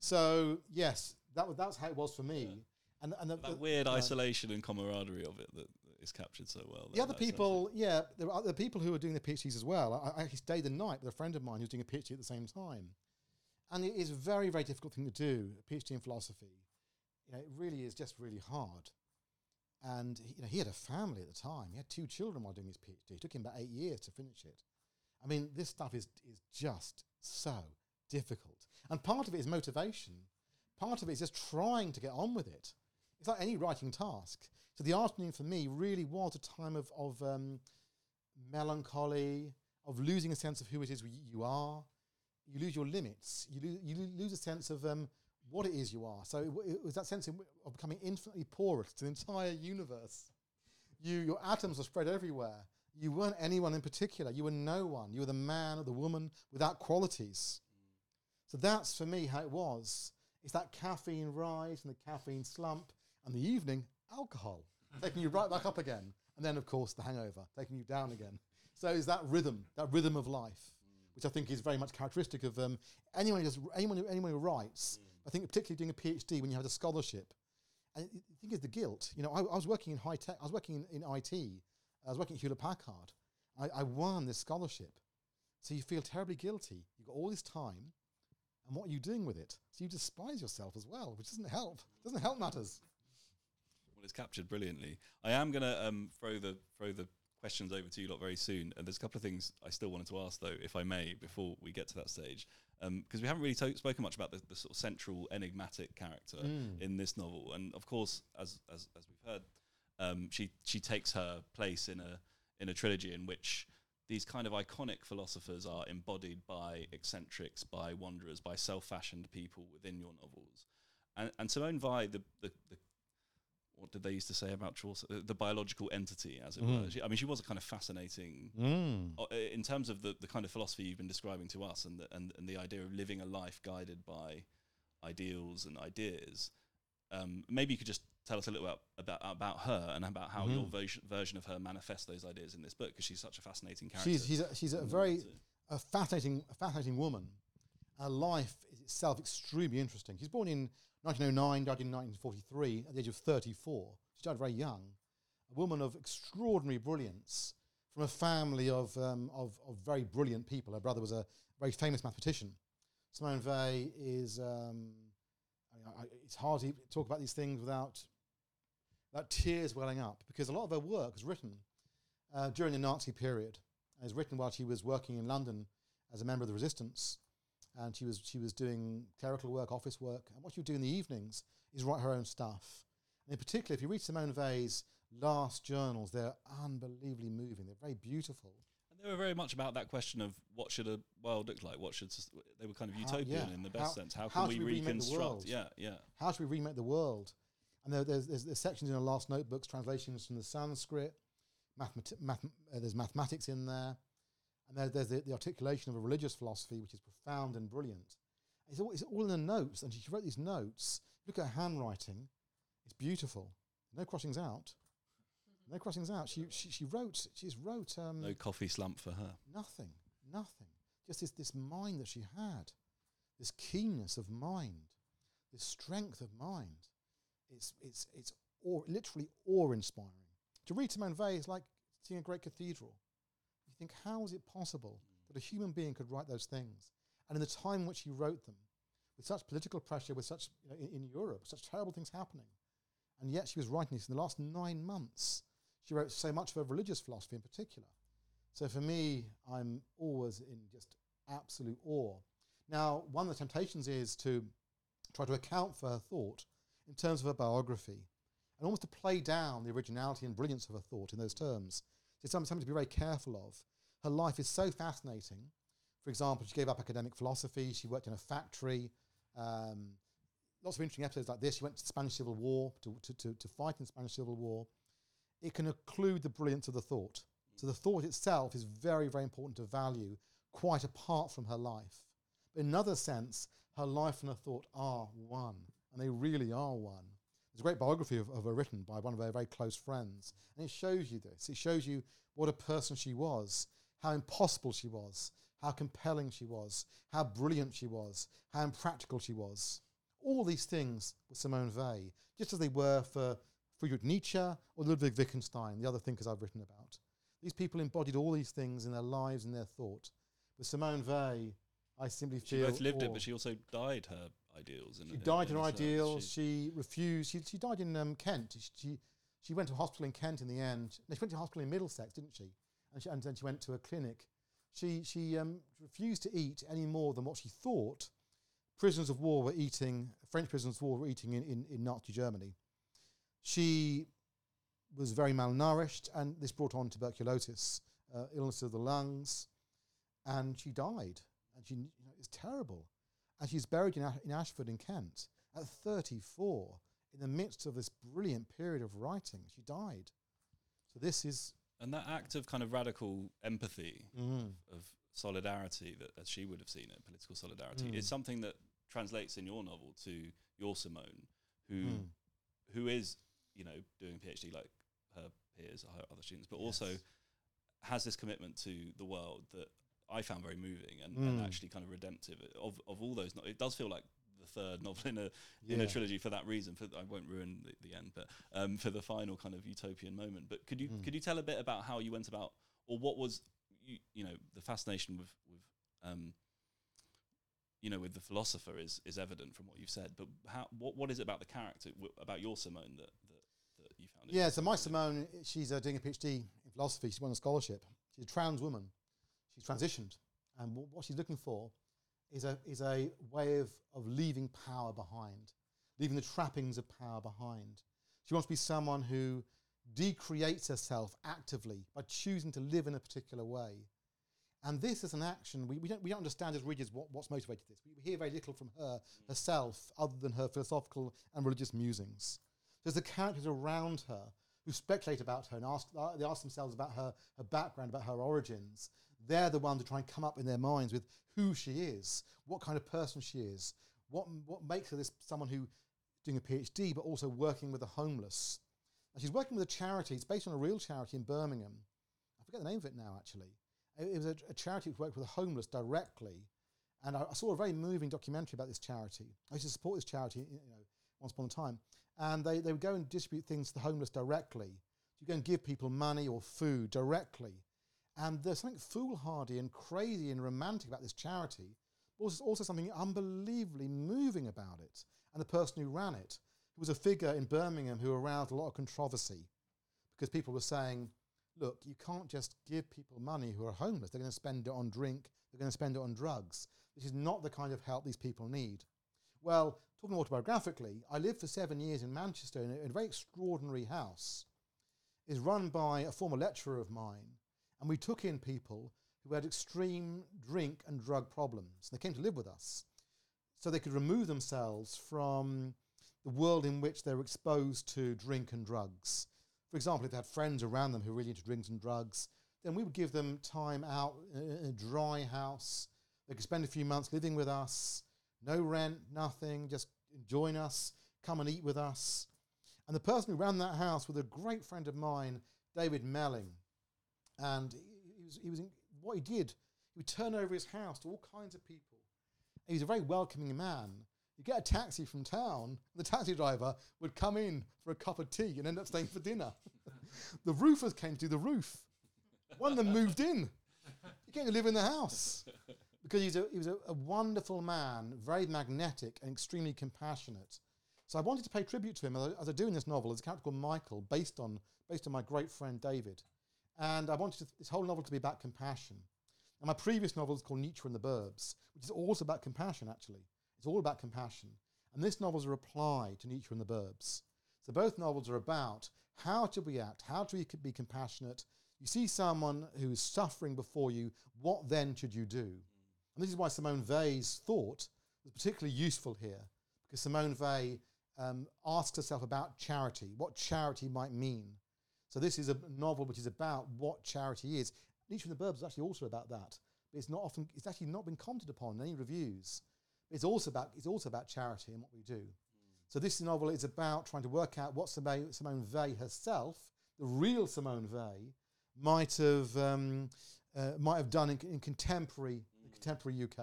So, yes... That's how it was for me. Yeah. And that weird isolation and camaraderie of it that is captured so well. The other people, there are other people who are doing their PhDs as well. I actually stayed the night with a friend of mine who's doing a PhD at the same time. And it is a very, very difficult thing to do, a PhD in philosophy. It really is just really hard. And he had a family at the time. He had 2 children while doing his PhD. It took him about 8 years to finish it. I mean, this stuff is just so difficult. And part of it is motivation. Part of it is just trying to get on with it. It's like any writing task. So the afternoon for me really was a time of melancholy, of losing a sense of who it is you are. You lose your limits. You lose a sense of what it is you are. So it was that sense of becoming infinitely porous to the entire universe. Your atoms are spread everywhere. You weren't anyone in particular. You were no one. You were the man or the woman without qualities. So that's, for me, how it was. It's that caffeine rise and the caffeine slump, and the evening, alcohol, taking you right back up again. And then, of course, the hangover, taking you down again. So it's that rhythm of life, which I think is very much characteristic of anyone who writes. I think particularly doing a PhD when you have a scholarship. And the thing is the guilt. You know, I was working in high tech. I was working in IT. I was working at Hewlett Packard. I won this scholarship. So you feel terribly guilty. You've got all this time, and what are you doing with it? So you despise yourself as well, which doesn't help. Doesn't help matters. Well, it's captured brilliantly. I am going to throw the questions over to you lot very soon, and there's a couple of things I still wanted to ask though, if I may, before we get to that stage, because we haven't really spoken much about the sort of central enigmatic character in this novel, and of course, as we've heard, she takes her place in a trilogy in which these kind of iconic philosophers are embodied by eccentrics, by wanderers, by self-fashioned people within your novels, and Simone Weil, the what did they used to say about Chaucer? The biological entity, as it were. She was a kind of fascinating, in terms of the kind of philosophy you've been describing to us, and the idea of living a life guided by ideals and ideas. Maybe you could just tell us a little about her and about how your version of her manifests those ideas in this book, because she's such a fascinating character. She's a very fascinating woman. Her life is itself extremely interesting. She's born in 1909, died in 1943, at the age of 34. She died very young. A woman of extraordinary brilliance, from a family of very brilliant people. Her brother was a very famous mathematician. Simone Weil is... it's hard to talk about these things without tears welling up, because a lot of her work was written during the Nazi period. It was written while she was working in London as a member of the resistance. And she was doing clerical work, office work, and what she would do in the evenings is write her own stuff. And in particular, if you read Simone Weil's last journals, they're unbelievably moving. They're very beautiful. And they were very much about that question of what should a world look like? What should they were kind of utopian in the best sense. How can we reconstruct? How should we remake the world? And there's sections in her last notebooks, translations from the Sanskrit. There's mathematics in there. And there's the articulation of a religious philosophy which is profound and brilliant. It's all in the notes, and she wrote these notes. Look at her handwriting; it's beautiful. No crossings out. No crossings out. She just wrote. No coffee slump for her. Nothing. Just this mind that she had, this keenness of mind, this strength of mind. It's literally awe-inspiring. To read Simone Weil is like seeing a great cathedral. You think, how is it possible that a human being could write those things? And in the time in which he wrote them, with such political pressure, with such, in Europe, such terrible things happening. And yet she was writing this in the last 9 months. She wrote so much of her religious philosophy in particular. So for me, I'm always in just absolute awe. Now, one of the temptations is to try to account for her thought in terms of her biography, and almost to play down the originality and brilliance of her thought in those terms. It's something to be very careful of. Her life is so fascinating. For example, she gave up academic philosophy. She worked in a factory. Lots of interesting episodes like this. She went to the Spanish Civil War to fight in the Spanish Civil War. It can occlude the brilliance of the thought. So the thought itself is very, very important to value, quite apart from her life. But in another sense, her life and her thought are one, and they really are one. There's a great biography of her written by one of her very close friends. And it shows you this. It shows you what a person she was, how impossible she was, how compelling she was, how brilliant she was, how impractical she was. All these things were Simone Weil, just as they were for Friedrich Nietzsche or Ludwig Wittgenstein, the other thinkers I've written about. These people embodied all these things in their lives and their thought. With Simone Weil, I simply feel... She both lived it, but she also died her... ideals. She died in her ideals. She refused. She died in Kent. She went to a hospital in Kent in the end. No, she went to a hospital in Middlesex, didn't she? And then she went to a clinic. She refused to eat any more than what she thought prisoners of war were eating. French prisoners of war were eating in Nazi Germany. She was very malnourished, and this brought on tuberculosis, illness of the lungs, and she died. And it's terrible. And she's buried in Ashford in Kent at 34, in the midst of this brilliant period of writing. She died. So this is And that act of kind of radical empathy, of solidarity, that as she would have seen it, political solidarity, is something that translates in your novel to your Simone, who is, you know, doing PhD like her peers, her other students, but also has this commitment to the world that I found very moving and actually kind of redemptive of all those. It does feel like the third novel in a trilogy for that reason. I won't ruin the end, but for the final kind of utopian moment. But could you tell a bit about how you went about, or what was you know the fascination with the philosopher is evident from what you've said. But what is it about the character, about your Simone that you found? Yeah, so my Simone, she's doing a PhD in philosophy. She won a scholarship. She's a trans woman. She's transitioned, and what she's looking for is a way of leaving power behind, leaving the trappings of power behind. She wants to be someone who decreates herself actively by choosing to live in a particular way. And this is an action, we don't understand as readers what's motivated this. We hear very little from her herself other than her philosophical and religious musings. There's the characters around her who speculate about her and ask themselves about her background, about her origins. They're the ones who try and come up in their minds with who she is, what kind of person she is, what makes her this someone who doing a PhD but also working with the homeless. And she's working with a charity. It's based on a real charity in Birmingham. I forget the name of it now, actually. It was a charity which worked with the homeless directly. And I saw a very moving documentary about this charity. I used to support this charity, you know, once upon a time. And they would go and distribute things to the homeless directly. You go and give people money or food directly. And there's something foolhardy and crazy and romantic about this charity. But there's also something unbelievably moving about it. And the person who ran it, who was a figure in Birmingham who aroused a lot of controversy, because people were saying, look, you can't just give people money who are homeless. They're going to spend it on drink. They're going to spend it on drugs. This is not the kind of help these people need. Well, talking autobiographically, I lived for 7 years in Manchester in a very extraordinary house. It's run by a former lecturer of mine, and we took in people who had extreme drink and drug problems. They came to live with us so they could remove themselves from the world in which they were exposed to drink and drugs. For example, if they had friends around them who were really into drinks and drugs, then we would give them time out in a dry house. They could spend a few months living with us, no rent, nothing, just join us, come and eat with us. And the person who ran that house was a great friend of mine, David Melling. And he would turn over his house to all kinds of people. He was a very welcoming man. You get a taxi from town, the taxi driver would come in for a cup of tea and end up staying for dinner. The roofers came to do the roof. One of them moved in. He came to live in the house. Because he was a wonderful man, very magnetic and extremely compassionate. So I wanted to pay tribute to him, as I do in this novel. There's a character called Michael, based on my great friend David. And I wanted this whole novel to be about compassion. And my previous novel is called Nietzsche and the Burbs, which is also about compassion, actually. It's all about compassion. And this novel's a reply to Nietzsche and the Burbs. So both novels are about how should we act, how do we be compassionate. You see someone who is suffering before you, what then should you do? And this is why Simone Weil's thought was particularly useful here, because Simone Weil asks herself about charity, what charity might mean. So this is a novel which is about what charity is. Nietzsche and the Burbs is actually also about that, but it's actually not been commented upon in any reviews. It's also about charity and what we do. So this novel is about trying to work out what Simone Weil herself, the real Simone Weil, might have done in contemporary UK.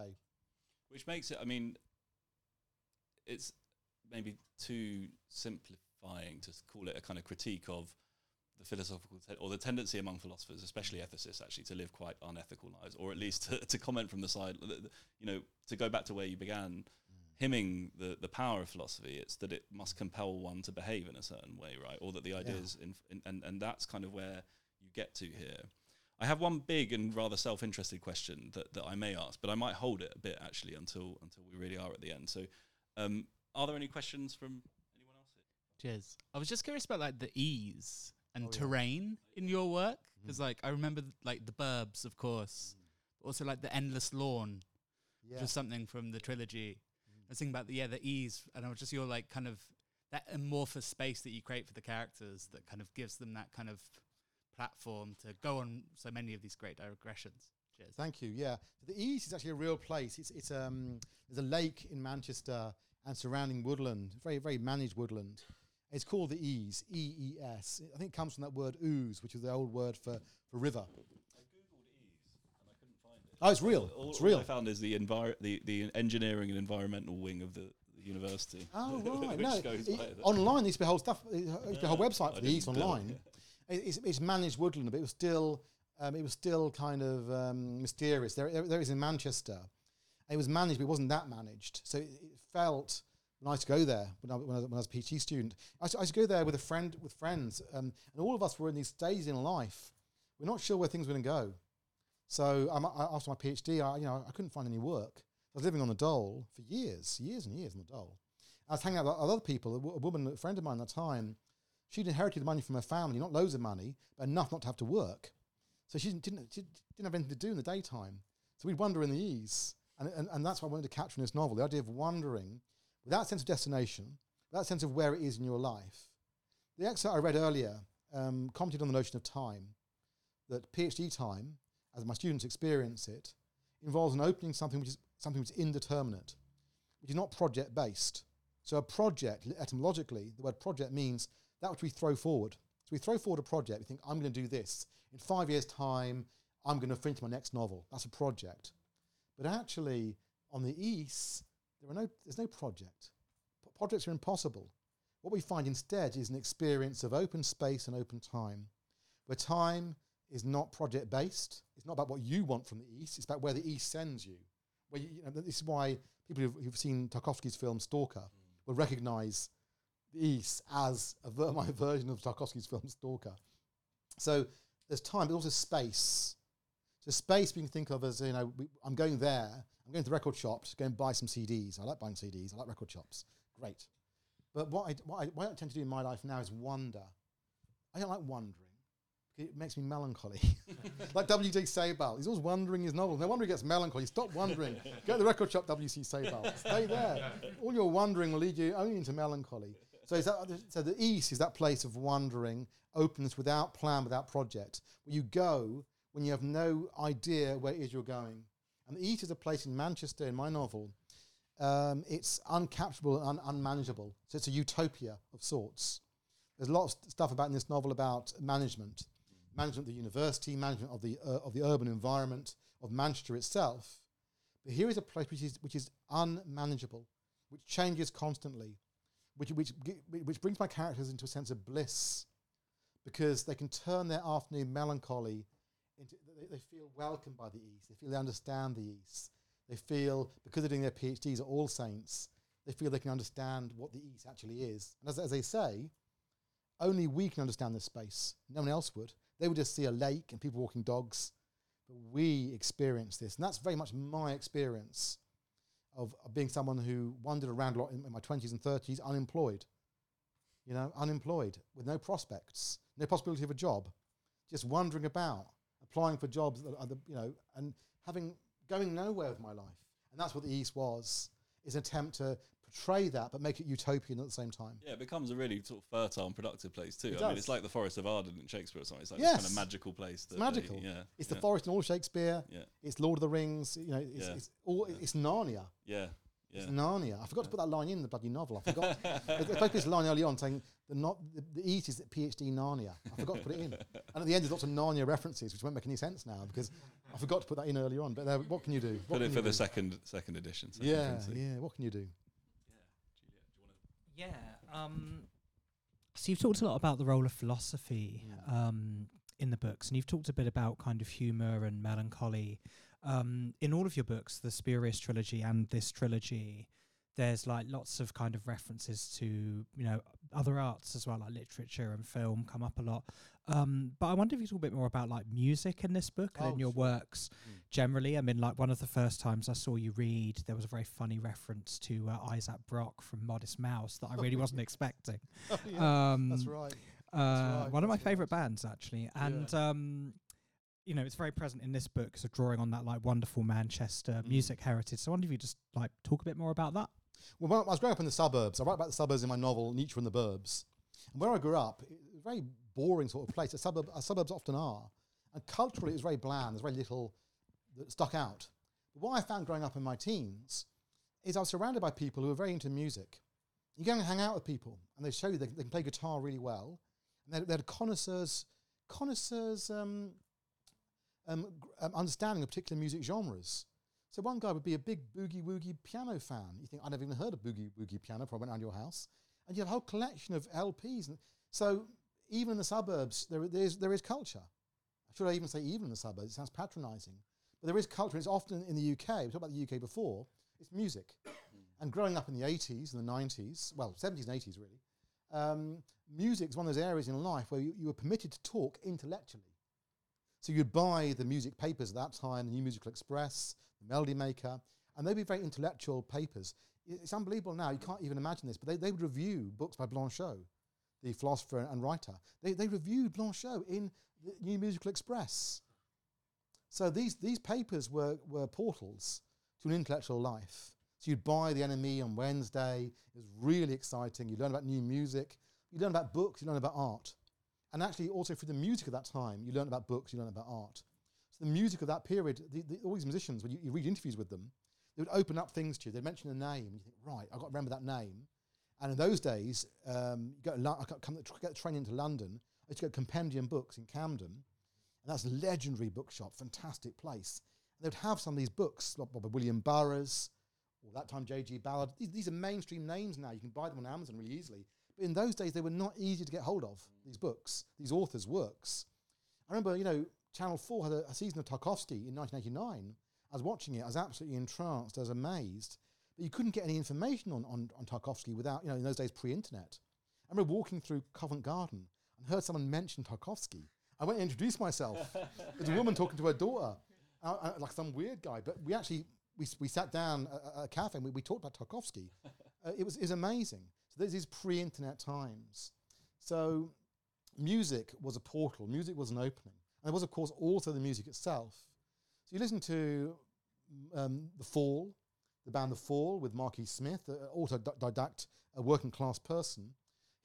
Which makes it, I mean, it's maybe too simplifying to call it a kind of critique of the philosophical or the tendency among philosophers, especially ethicists, actually, to live quite unethical lives, or at least to comment from the side, you know, to go back to where you began, hymning the power of philosophy. It's that it must compel one to behave in a certain way, right? Or that the ideas, and that's kind of where you get to here. I have one big and rather self-interested question that I may ask, but I might hold it a bit, actually, until we really are at the end. So are there any questions from anyone else here? Cheers. I was just curious about, like, the ease and terrain in your work, because like I remember like the Burbs, of course, but also like the Endless Lawn, which was something from the trilogy. I was thinking about the ease, and I was just your like kind of that amorphous space that you create for the characters that kind of gives them that kind of platform to go on so many of these great digressions. Cheers. Thank you. Yeah, so the East is actually a real place. It's there's a lake in Manchester and surrounding woodland, very very managed woodland. It's called the Ease, E-E-S. I think it comes from that word ooze, which is the old word for river. I googled Ease, and I couldn't find it. Oh, it's real. All I found is the engineering and environmental wing of the university. Oh, right. Online, there's a whole website for the Ease online. It, yeah. It's managed woodland, but it was still kind of mysterious. There is in Manchester. It was managed, but it wasn't that managed. So it felt... And I used to go there when I was a PhD student. I used to go there with friends, and all of us were in these stages in life. We're not sure where things were going to go. So after my PhD, I couldn't find any work. I was living on the dole for years and years on the dole. I was hanging out with other people. A friend of mine at the time, she'd inherited money from her family, not loads of money, but enough not to have to work. So she didn't have anything to do in the daytime. So we'd wander in the Ease, and that's what I wanted to capture in this novel: the idea of wandering. Without sense of destination, without sense of where it is in your life. The excerpt I read earlier commented on the notion of time, that PhD time, as my students experience it, involves an opening something which is indeterminate, which is not project-based. So a project, etymologically, the word project means that which we throw forward. So we throw forward a project, we think, I'm going to do this. In 5 years' time, I'm going to finish my next novel. That's a project. But actually, on the East... There's no project. Projects are impossible. What we find instead is an experience of open space and open time, where time is not project-based. It's not about what you want from the East. It's about where the East sends you. Where this is why people who've seen Tarkovsky's film Stalker will recognise the East as my version of Tarkovsky's film Stalker. So there's time, but also space. So space we can think of as, I'm going there, I'm going to the record shop to go and buy some CDs. I like buying CDs, I like record shops. Great. But what I tend to do in my life now is wander. I don't like wandering. It makes me melancholy. Like W.C. Sebald, he's always wandering his novels. No wonder he gets melancholy. Stop wandering. Go to the record shop, W.C. Sebald. Stay there. All your wandering will lead you only into melancholy. So the East is that place of wandering, openness without plan, without project, where you go when you have no idea where it is you're going. And the East is a place in Manchester, in my novel. It's uncapturable and unmanageable. So it's a utopia of sorts. There's a lot of stuff about in this novel about management of the university, management of the urban environment, of Manchester itself. But here is a place which is unmanageable, which changes constantly, which brings my characters into a sense of bliss, because they can turn their afternoon melancholy. They feel welcomed by the East. They feel they understand the East. They feel, because they're doing their PhDs at All Saints, they feel they can understand what the East actually is. And as they say, only we can understand this space. No one else would. They would just see a lake and people walking dogs. But we experience this. And that's very much my experience of being someone who wandered around a lot in my 20s and 30s, unemployed, with no prospects, no possibility of a job, just wandering about, applying for jobs, and going nowhere with my life. And that's what the East was. It's an attempt to portray that, but make it utopian at the same time. Yeah, it becomes a really sort of fertile and productive place too. I mean, it's like the Forest of Arden in Shakespeare or something. It's like this kind of magical place. That it's magical. It's the forest in all Shakespeare. Yeah. It's Lord of the Rings. It's Narnia. Yeah. Yeah. It's Narnia. I forgot to put that line in the bloody novel. I forgot. I put this line early on saying the East is the PhD Narnia. I forgot to put it in. And at the end there's lots of Narnia references, which won't make any sense now because I forgot to put that in earlier on. But there, what can you do? What put it for the second edition. What can you do? Yeah. Julia, do you want to? Yeah. So you've talked a lot about the role of philosophy in the books, and you've talked a bit about kind of humour and melancholy. In all of your books, the Spurious trilogy and this trilogy, there's like lots of kind of references to, other arts as well, like literature and film come up a lot. But I wonder if you talk a bit more about like music in this book and in your works generally. I mean, like one of the first times I saw you read, there was a very funny reference to Isaac Brock from Modest Mouse that I really wasn't expecting. Oh, yeah. That's right. One of my favourite bands, actually. And... Yeah. It's very present in this book, so drawing on that like wonderful Manchester music heritage. So I wonder if you just like talk a bit more about that. Well, when I was growing up in the suburbs, I write about the suburbs in my novel Nietzsche and the Burbs. And where I grew up, it was a very boring sort of place, as suburbs often are. And culturally, it was very bland. There's very little that stuck out. But what I found growing up in my teens is I was surrounded by people who were very into music. You go and hang out with people, and they show you they can play guitar really well. And they had connoisseurs' understanding of particular music genres. So one guy would be a big boogie-woogie piano fan. You think, I've never even heard of boogie-woogie piano before I went around your house. And you have a whole collection of LPs. And so even in the suburbs, there is culture. Should I even say even in the suburbs? It sounds patronising. But there is culture, and it's often in the UK. We talked about the UK before. It's music. And growing up in the 80s and the 90s, well, 70s and 80s, really, music is one of those areas in life where you were permitted to talk intellectually. So you'd buy the music papers at that time, the New Musical Express, the Melody Maker, and they'd be very intellectual papers. It's unbelievable now, you can't even imagine this, but they would review books by Blanchot, the philosopher and writer. They reviewed Blanchot in the New Musical Express. So these papers were portals to an intellectual life. So you'd buy The Enemy on Wednesday. It was really exciting. You learn about new music. You learn about books. You learn about art. And actually, also through the music of that time, you learn about books, you learn about art. So the music of that period, all these musicians, when you read interviews with them, they would open up things to you. They'd mention a name, and you think, right, I've got to remember that name. And in those days, I get the train into London. I used to go to Compendium Books in Camden, and that's a legendary bookshop, fantastic place. And they would have some of these books, like by William Burroughs, or that time J.G. Ballard. These are mainstream names now. You can buy them on Amazon really easily. In those days, they were not easy to get hold of, these books, these authors' works. I remember, Channel 4 had a season of Tarkovsky in 1989. I was watching it. I was absolutely entranced. I was amazed. But you couldn't get any information on Tarkovsky without, in those days, pre-internet. I remember walking through Covent Garden and heard someone mention Tarkovsky. I went and introduced myself. There's a woman talking to her daughter, like some weird guy. But we actually, we sat down at a cafe and we talked about Tarkovsky. It was amazing. So these pre-internet times. So music was a portal. Music was an opening. And there was, of course, also the music itself. So you listen to The Fall, the band The Fall with Mark E. Smith, an autodidact, a working-class person.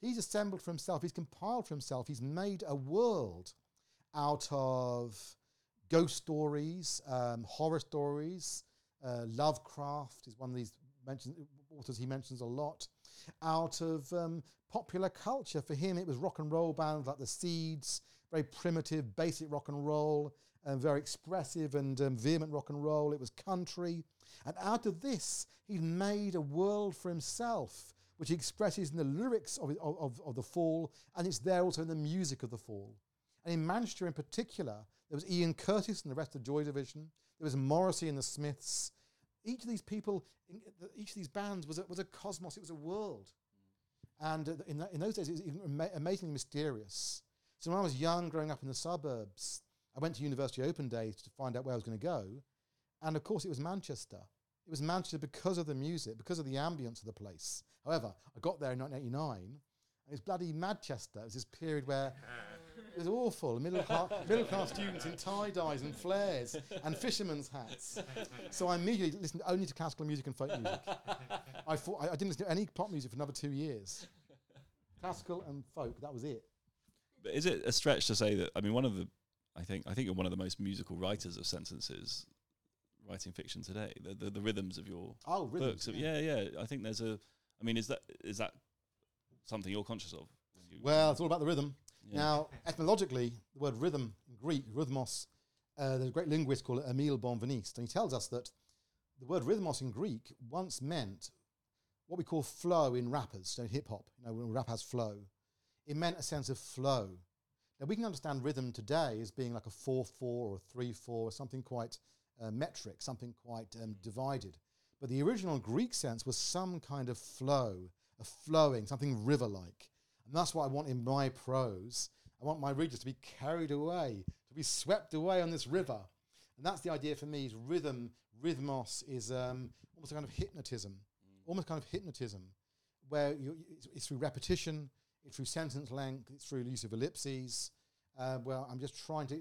He's assembled for himself. He's compiled for himself. He's made a world out of ghost stories, horror stories. Lovecraft is one of these authors he mentions a lot. Out of popular culture. For him, it was rock and roll bands like The Seeds, very primitive, basic rock and roll, very expressive and vehement rock and roll. It was country. And out of this, he made a world for himself, which he expresses in the lyrics of The Fall, and it's there also in the music of The Fall. And in Manchester in particular, there was Ian Curtis and the rest of Joy Division. There was Morrissey and the Smiths. Each of these people, each of these bands was a cosmos, it was a world. And in those days, it was amazingly mysterious. So when I was young, growing up in the suburbs, I went to University Open Days to find out where I was going to go. And of course, it was Manchester. It was Manchester because of the music, because of the ambience of the place. However, I got there in 1989, and it was bloody Madchester. It was this period where it was awful. Middle-class students in tie-dyes and flares and fishermen's hats. So I immediately listened only to classical music and folk music. I didn't listen to any pop music for another 2 years. Classical and folk, that was it. But is it a stretch to say that, I think you're one of the most musical writers of sentences writing fiction today, the rhythms of your books. Yeah. I think there's is that something you're conscious of? Well, it's all about the rhythm. Yeah. Now, etymologically, the word rhythm in Greek, rhythmos, there's a great linguist called Emile Bonveniste, and he tells us that the word rhythmos in Greek once meant what we call flow in rappers, so hip-hop, when rap has flow. It meant a sense of flow. Now, we can understand rhythm today as being like a 4-4 or a 3-4, or something quite metric, something quite divided. But the original Greek sense was some kind of flow, a flowing, something river-like. And that's what I want in my prose. I want my readers to be carried away, to be swept away on this river. And that's the idea for me, is rhythm, rhythmos, is almost a kind of hypnotism, where it's through repetition, it's through sentence length, it's through use of ellipses, where I'm just trying to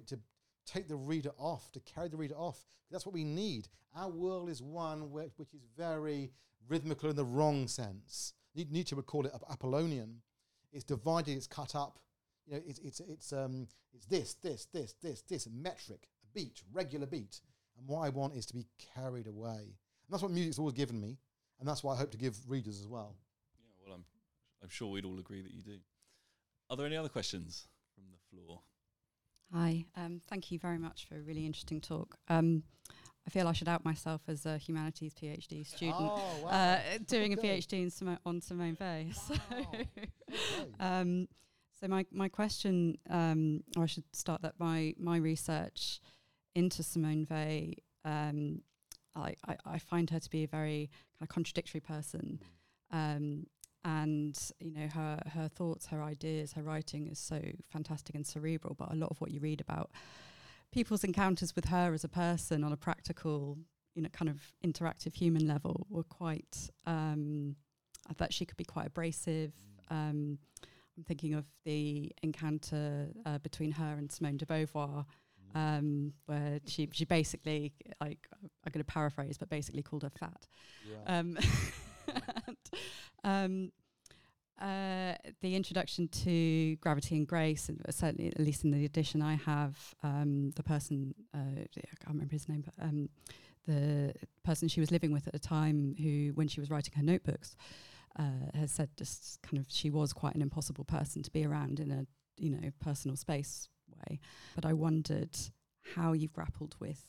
take the reader off, to carry the reader off. That's what we need. Our world is one which is very rhythmical in the wrong sense. Nietzsche would call it Apollonian. It's divided, it's cut up. You know, it's this metric, a beat, regular beat. And what I want is to be carried away. And that's what music's always given me. And that's what I hope to give readers as well. Yeah, well, I'm sure we'd all agree that you do. Are there any other questions from the floor? Hi, thank you very much for a really interesting talk. I feel I should out myself as a humanities PhD student, doing a PhD on Simone Weil. Wow. So my question, or I should start that my research into Simone Weil, I find her to be a very kind of contradictory person, and you know her thoughts, her ideas, her writing is so fantastic and cerebral. But a lot of what you read about people's encounters with her as a person on a practical, you know, kind of interactive human level were quite, I thought she could be quite abrasive. I'm thinking of the encounter between her and Simone de Beauvoir, where she basically, like, I'm going to paraphrase, but basically called her fat. Yeah. The introduction to Gravity and Grace, and certainly at least in the edition I have, the person, I can't remember his name, but the person she was living with at the time, who, when she was writing her notebooks, has said just kind of she was quite an impossible person to be around in a, you know, personal space way. But I wondered how you've grappled with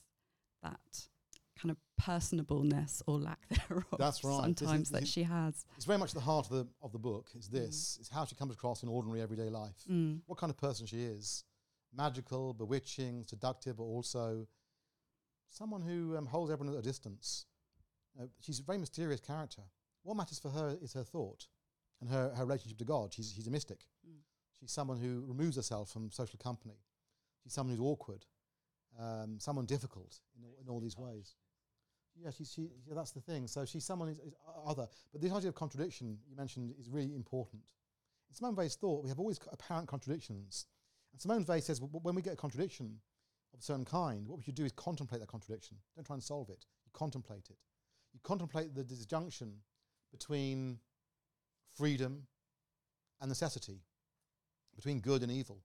that kind of personableness or lack thereof. That's right. Sometimes that she has. It's very much the heart of the book. Is this? Mm. It's how she comes across in ordinary everyday life. Mm. What kind of person she is? Magical, bewitching, seductive, but also someone who holds everyone at a distance. She's a very mysterious character. What matters for her is her thought and her relationship to God. She's a mystic. Mm. She's someone who removes herself from social company. She's someone who's awkward. Someone difficult in all these ways. Yeah, that's the thing. So she's someone who's other. But this idea of contradiction you mentioned is really important. In Simone Weil's thought, we have always apparent contradictions. And Simone Weil says, when we get a contradiction of a certain kind, what we should do is contemplate that contradiction. Don't try and solve it. You contemplate it. You contemplate the disjunction between freedom and necessity, between good and evil.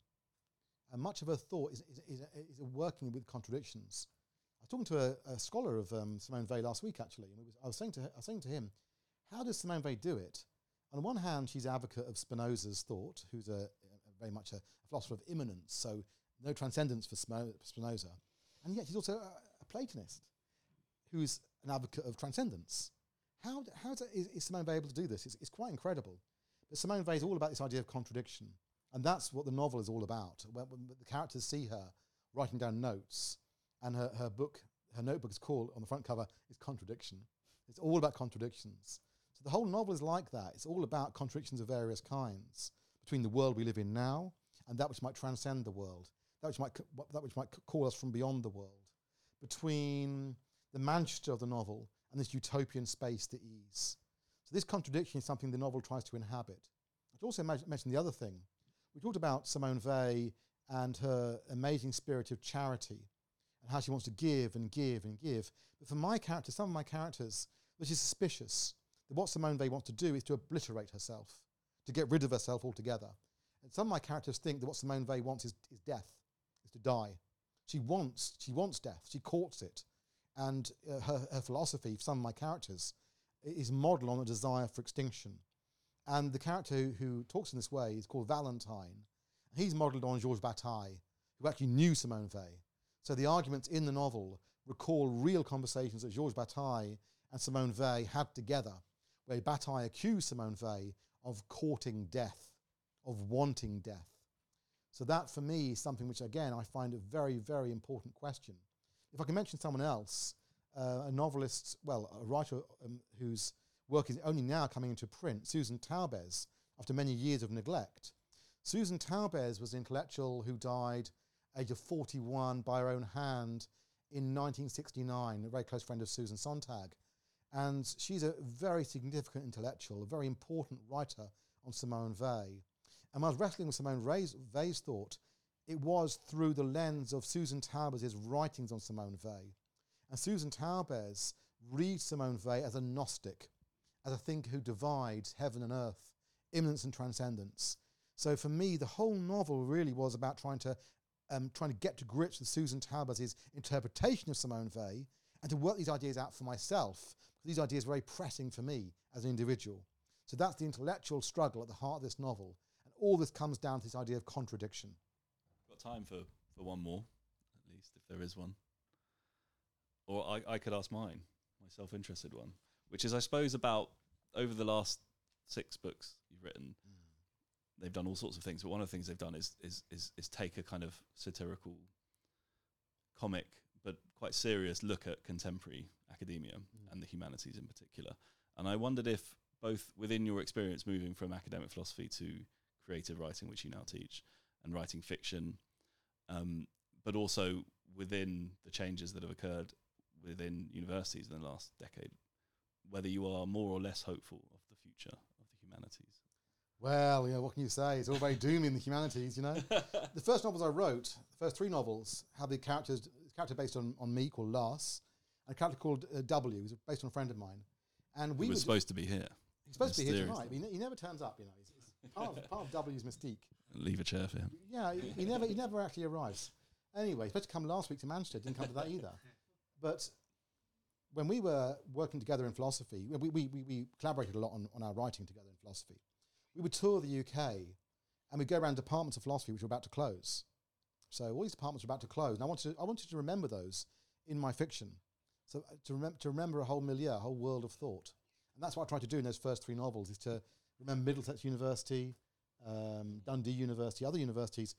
And much of her thought is working with contradictions. I was talking to a scholar of Simone Weil last week, actually, and I was saying to him, how does Simone Weil do it? On one hand, she's an advocate of Spinoza's thought, who's very much a philosopher of immanence, so no transcendence for Spinoza. And yet she's also a Platonist, who's an advocate of transcendence. How is Simone Weil able to do this? It's quite incredible. But Simone Weil is all about this idea of contradiction. And that's what the novel is all about. When the characters see her writing down notes, and her notebook is called, on the front cover, is Contradiction. It's all about contradictions. So the whole novel is like that. It's all about contradictions of various kinds between the world we live in now and that which might transcend the world, that which might call us from beyond the world, between the Manchester of the novel and this utopian space to ease. So this contradiction is something the novel tries to inhabit. I should also mention the other thing. We talked about Simone Weil and her amazing spirit of charity and how she wants to give and give and give. But for my character, some of my characters, which is suspicious, that what Simone Weil wants to do is to obliterate herself, to get rid of herself altogether. And some of my characters think that what Simone Weil wants is death, is to die. She wants death, she courts it. And her philosophy, for some of my characters, is modelled on a desire for extinction. And the character who talks in this way is called Valentine. He's modelled on Georges Bataille, who actually knew Simone Weil. So the arguments in the novel recall real conversations that Georges Bataille and Simone Weil had together, where Bataille accused Simone Weil of courting death, of wanting death. So that, for me, is something which, again, I find a very, very important question. If I can mention someone else, a novelist, a writer who's work is only now coming into print, Susan Taubes, after many years of neglect. Susan Taubes was an intellectual who died age of 41 by her own hand in 1969, a very close friend of Susan Sontag. And she's a very significant intellectual, a very important writer on Simone Weil. And when I was wrestling with Simone Weil's thought, it was through the lens of Susan Taubes' writings on Simone Weil. And Susan Taubes reads Simone Weil as a Gnostic, as a thinker who divides heaven and earth, immanence and transcendence. So for me, the whole novel really was about trying to get to grips with Susan Taubes' interpretation of Simone Weil and to work these ideas out for myself, because these ideas were very pressing for me as an individual. So that's the intellectual struggle at the heart of this novel. And all this comes down to this idea of contradiction. Got time for one more, at least, if there is one. Or I could ask mine, my self-interested one, which is, I suppose, about over the last 6 books you've written, they've done all sorts of things, but one of the things they've done is take a kind of satirical, comic, but quite serious look at contemporary academia and the humanities in particular. And I wondered if, both within your experience moving from academic philosophy to creative writing, which you now teach, and writing fiction, but also within the changes that have occurred within universities in the last decade, whether you are more or less hopeful of the future of the humanities. Well, you know, what can you say? It's all very doomy in the humanities, you know. The first novels I wrote, the first 3 novels, have the character based on me called Lars, and a character called W, who's based on a friend of mine. And we were supposed to be here. He's supposed to be here tonight, but he never turns up, you know. It's part of W's mystique. Leave a chair for him. Yeah, he never actually arrives. Anyway, he's supposed to come last week to Manchester, didn't come to that either. But when we were working together in philosophy, we collaborated a lot on our writing together in philosophy. We would tour the UK and we'd go around departments of philosophy which were about to close. So all these departments were about to close. And I wanted to remember those in my fiction. So to remember a whole milieu, a whole world of thought. And that's what I tried to do in those first 3 novels, is to remember Middlesex University, Dundee University, other universities.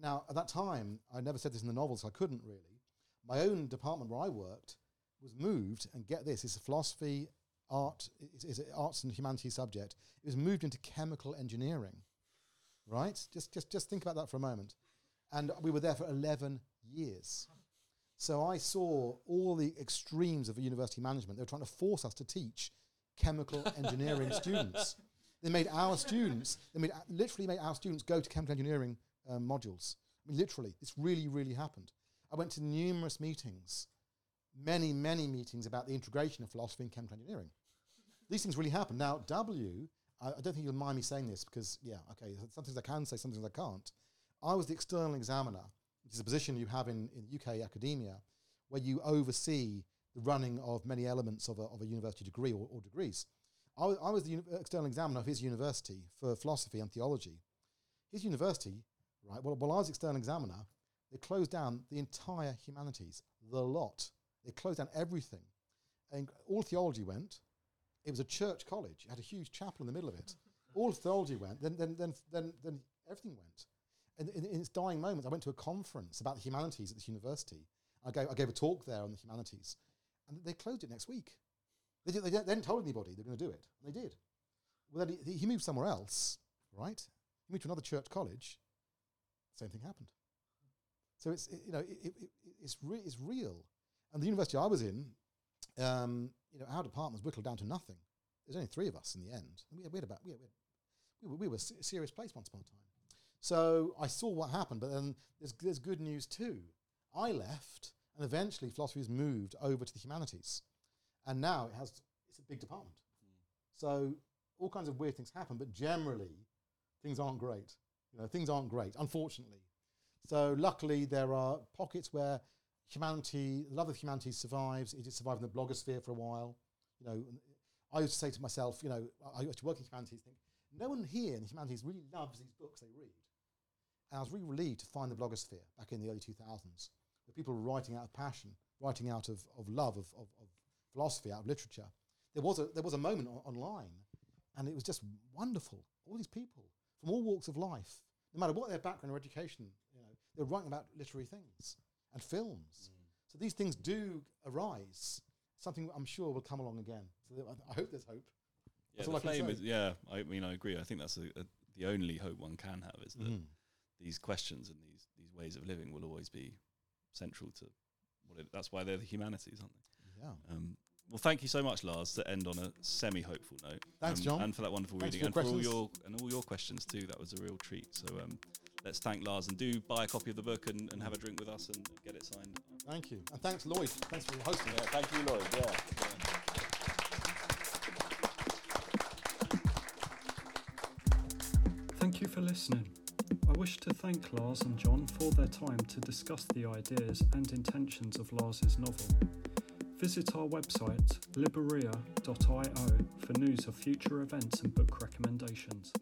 Now, at that time, I never said this in the novels, so I couldn't really. My own department where I worked was moved, and get this, it's a philosophy... art is an arts and humanities subject. It was moved into chemical engineering, right? Just think about that for a moment. And we were there for 11 years. So I saw all the extremes of university management. They were trying to force us to teach chemical engineering students. They literally made our students go to chemical engineering modules. I mean, literally, this really, really happened. I went to numerous meetings, many meetings about the integration of philosophy and chemical engineering. These things really happen. Now, W, I don't think you'll mind me saying this because, yeah, okay, some things I can say, some things I can't. I was the external examiner, which is a position you have in UK academia, where you oversee the running of many elements of a university degree or degrees. I was the external examiner of his university for philosophy and theology. His university, right, well, while I was external examiner, they closed down the entire humanities, the lot. They closed down everything. And all theology went. It was a church college. It had a huge chapel in the middle of it. All theology went. Then everything went. And in its dying moments, I went to a conference about the humanities at this university. I gave a talk there on the humanities. And they closed it next week. They didn't tell anybody they were going to do it. And they did. Well, then he moved somewhere else, right? He moved to another church college. Same thing happened. So it's real. And the university I was in, our department was whittled down to nothing. There's only 3 of us in the end. And we were a serious place once upon a time. So I saw what happened, but then there's good news too. I left, and eventually philosophy was moved over to the humanities, and now it's a big department. So all kinds of weird things happen, but generally things aren't great. You know, things aren't great, unfortunately. So luckily there are pockets where humanity, the love of humanities survives. It did survive in the blogosphere for a while. You know, I used to say to myself, you know, I used to work in humanities, think no one here in humanities really loves these books they read. And I was really relieved to find the blogosphere back in the early 2000s, where people were writing out of passion, writing out of love, of philosophy, out of literature. There was a moment online, and it was just wonderful. All these people from all walks of life, no matter what their background or education, you know, they're writing about literary things. And films. So these things do arise. Something I'm sure will come along again. So I hope there's hope. Yeah, that's all I can say. Yeah, I mean, I agree. I think that's the only hope one can have, is that these questions and these ways of living will always be central to that's why they're the humanities, aren't they? Yeah. Well, thank you so much, Lars, to end on a semi-hopeful note. Thanks, John. And for that wonderful reading and questions. for all your questions too. That was a real treat. So let's thank Lars, and do buy a copy of the book and have a drink with us and get it signed. Thank you. And thanks, Lloyd. Thanks for hosting. Yeah, thank you, Lloyd. Yeah. you for listening. I wish to thank Lars and John for their time to discuss the ideas and intentions of Lars's novel. Visit our website, liberia.io, for news of future events and book recommendations.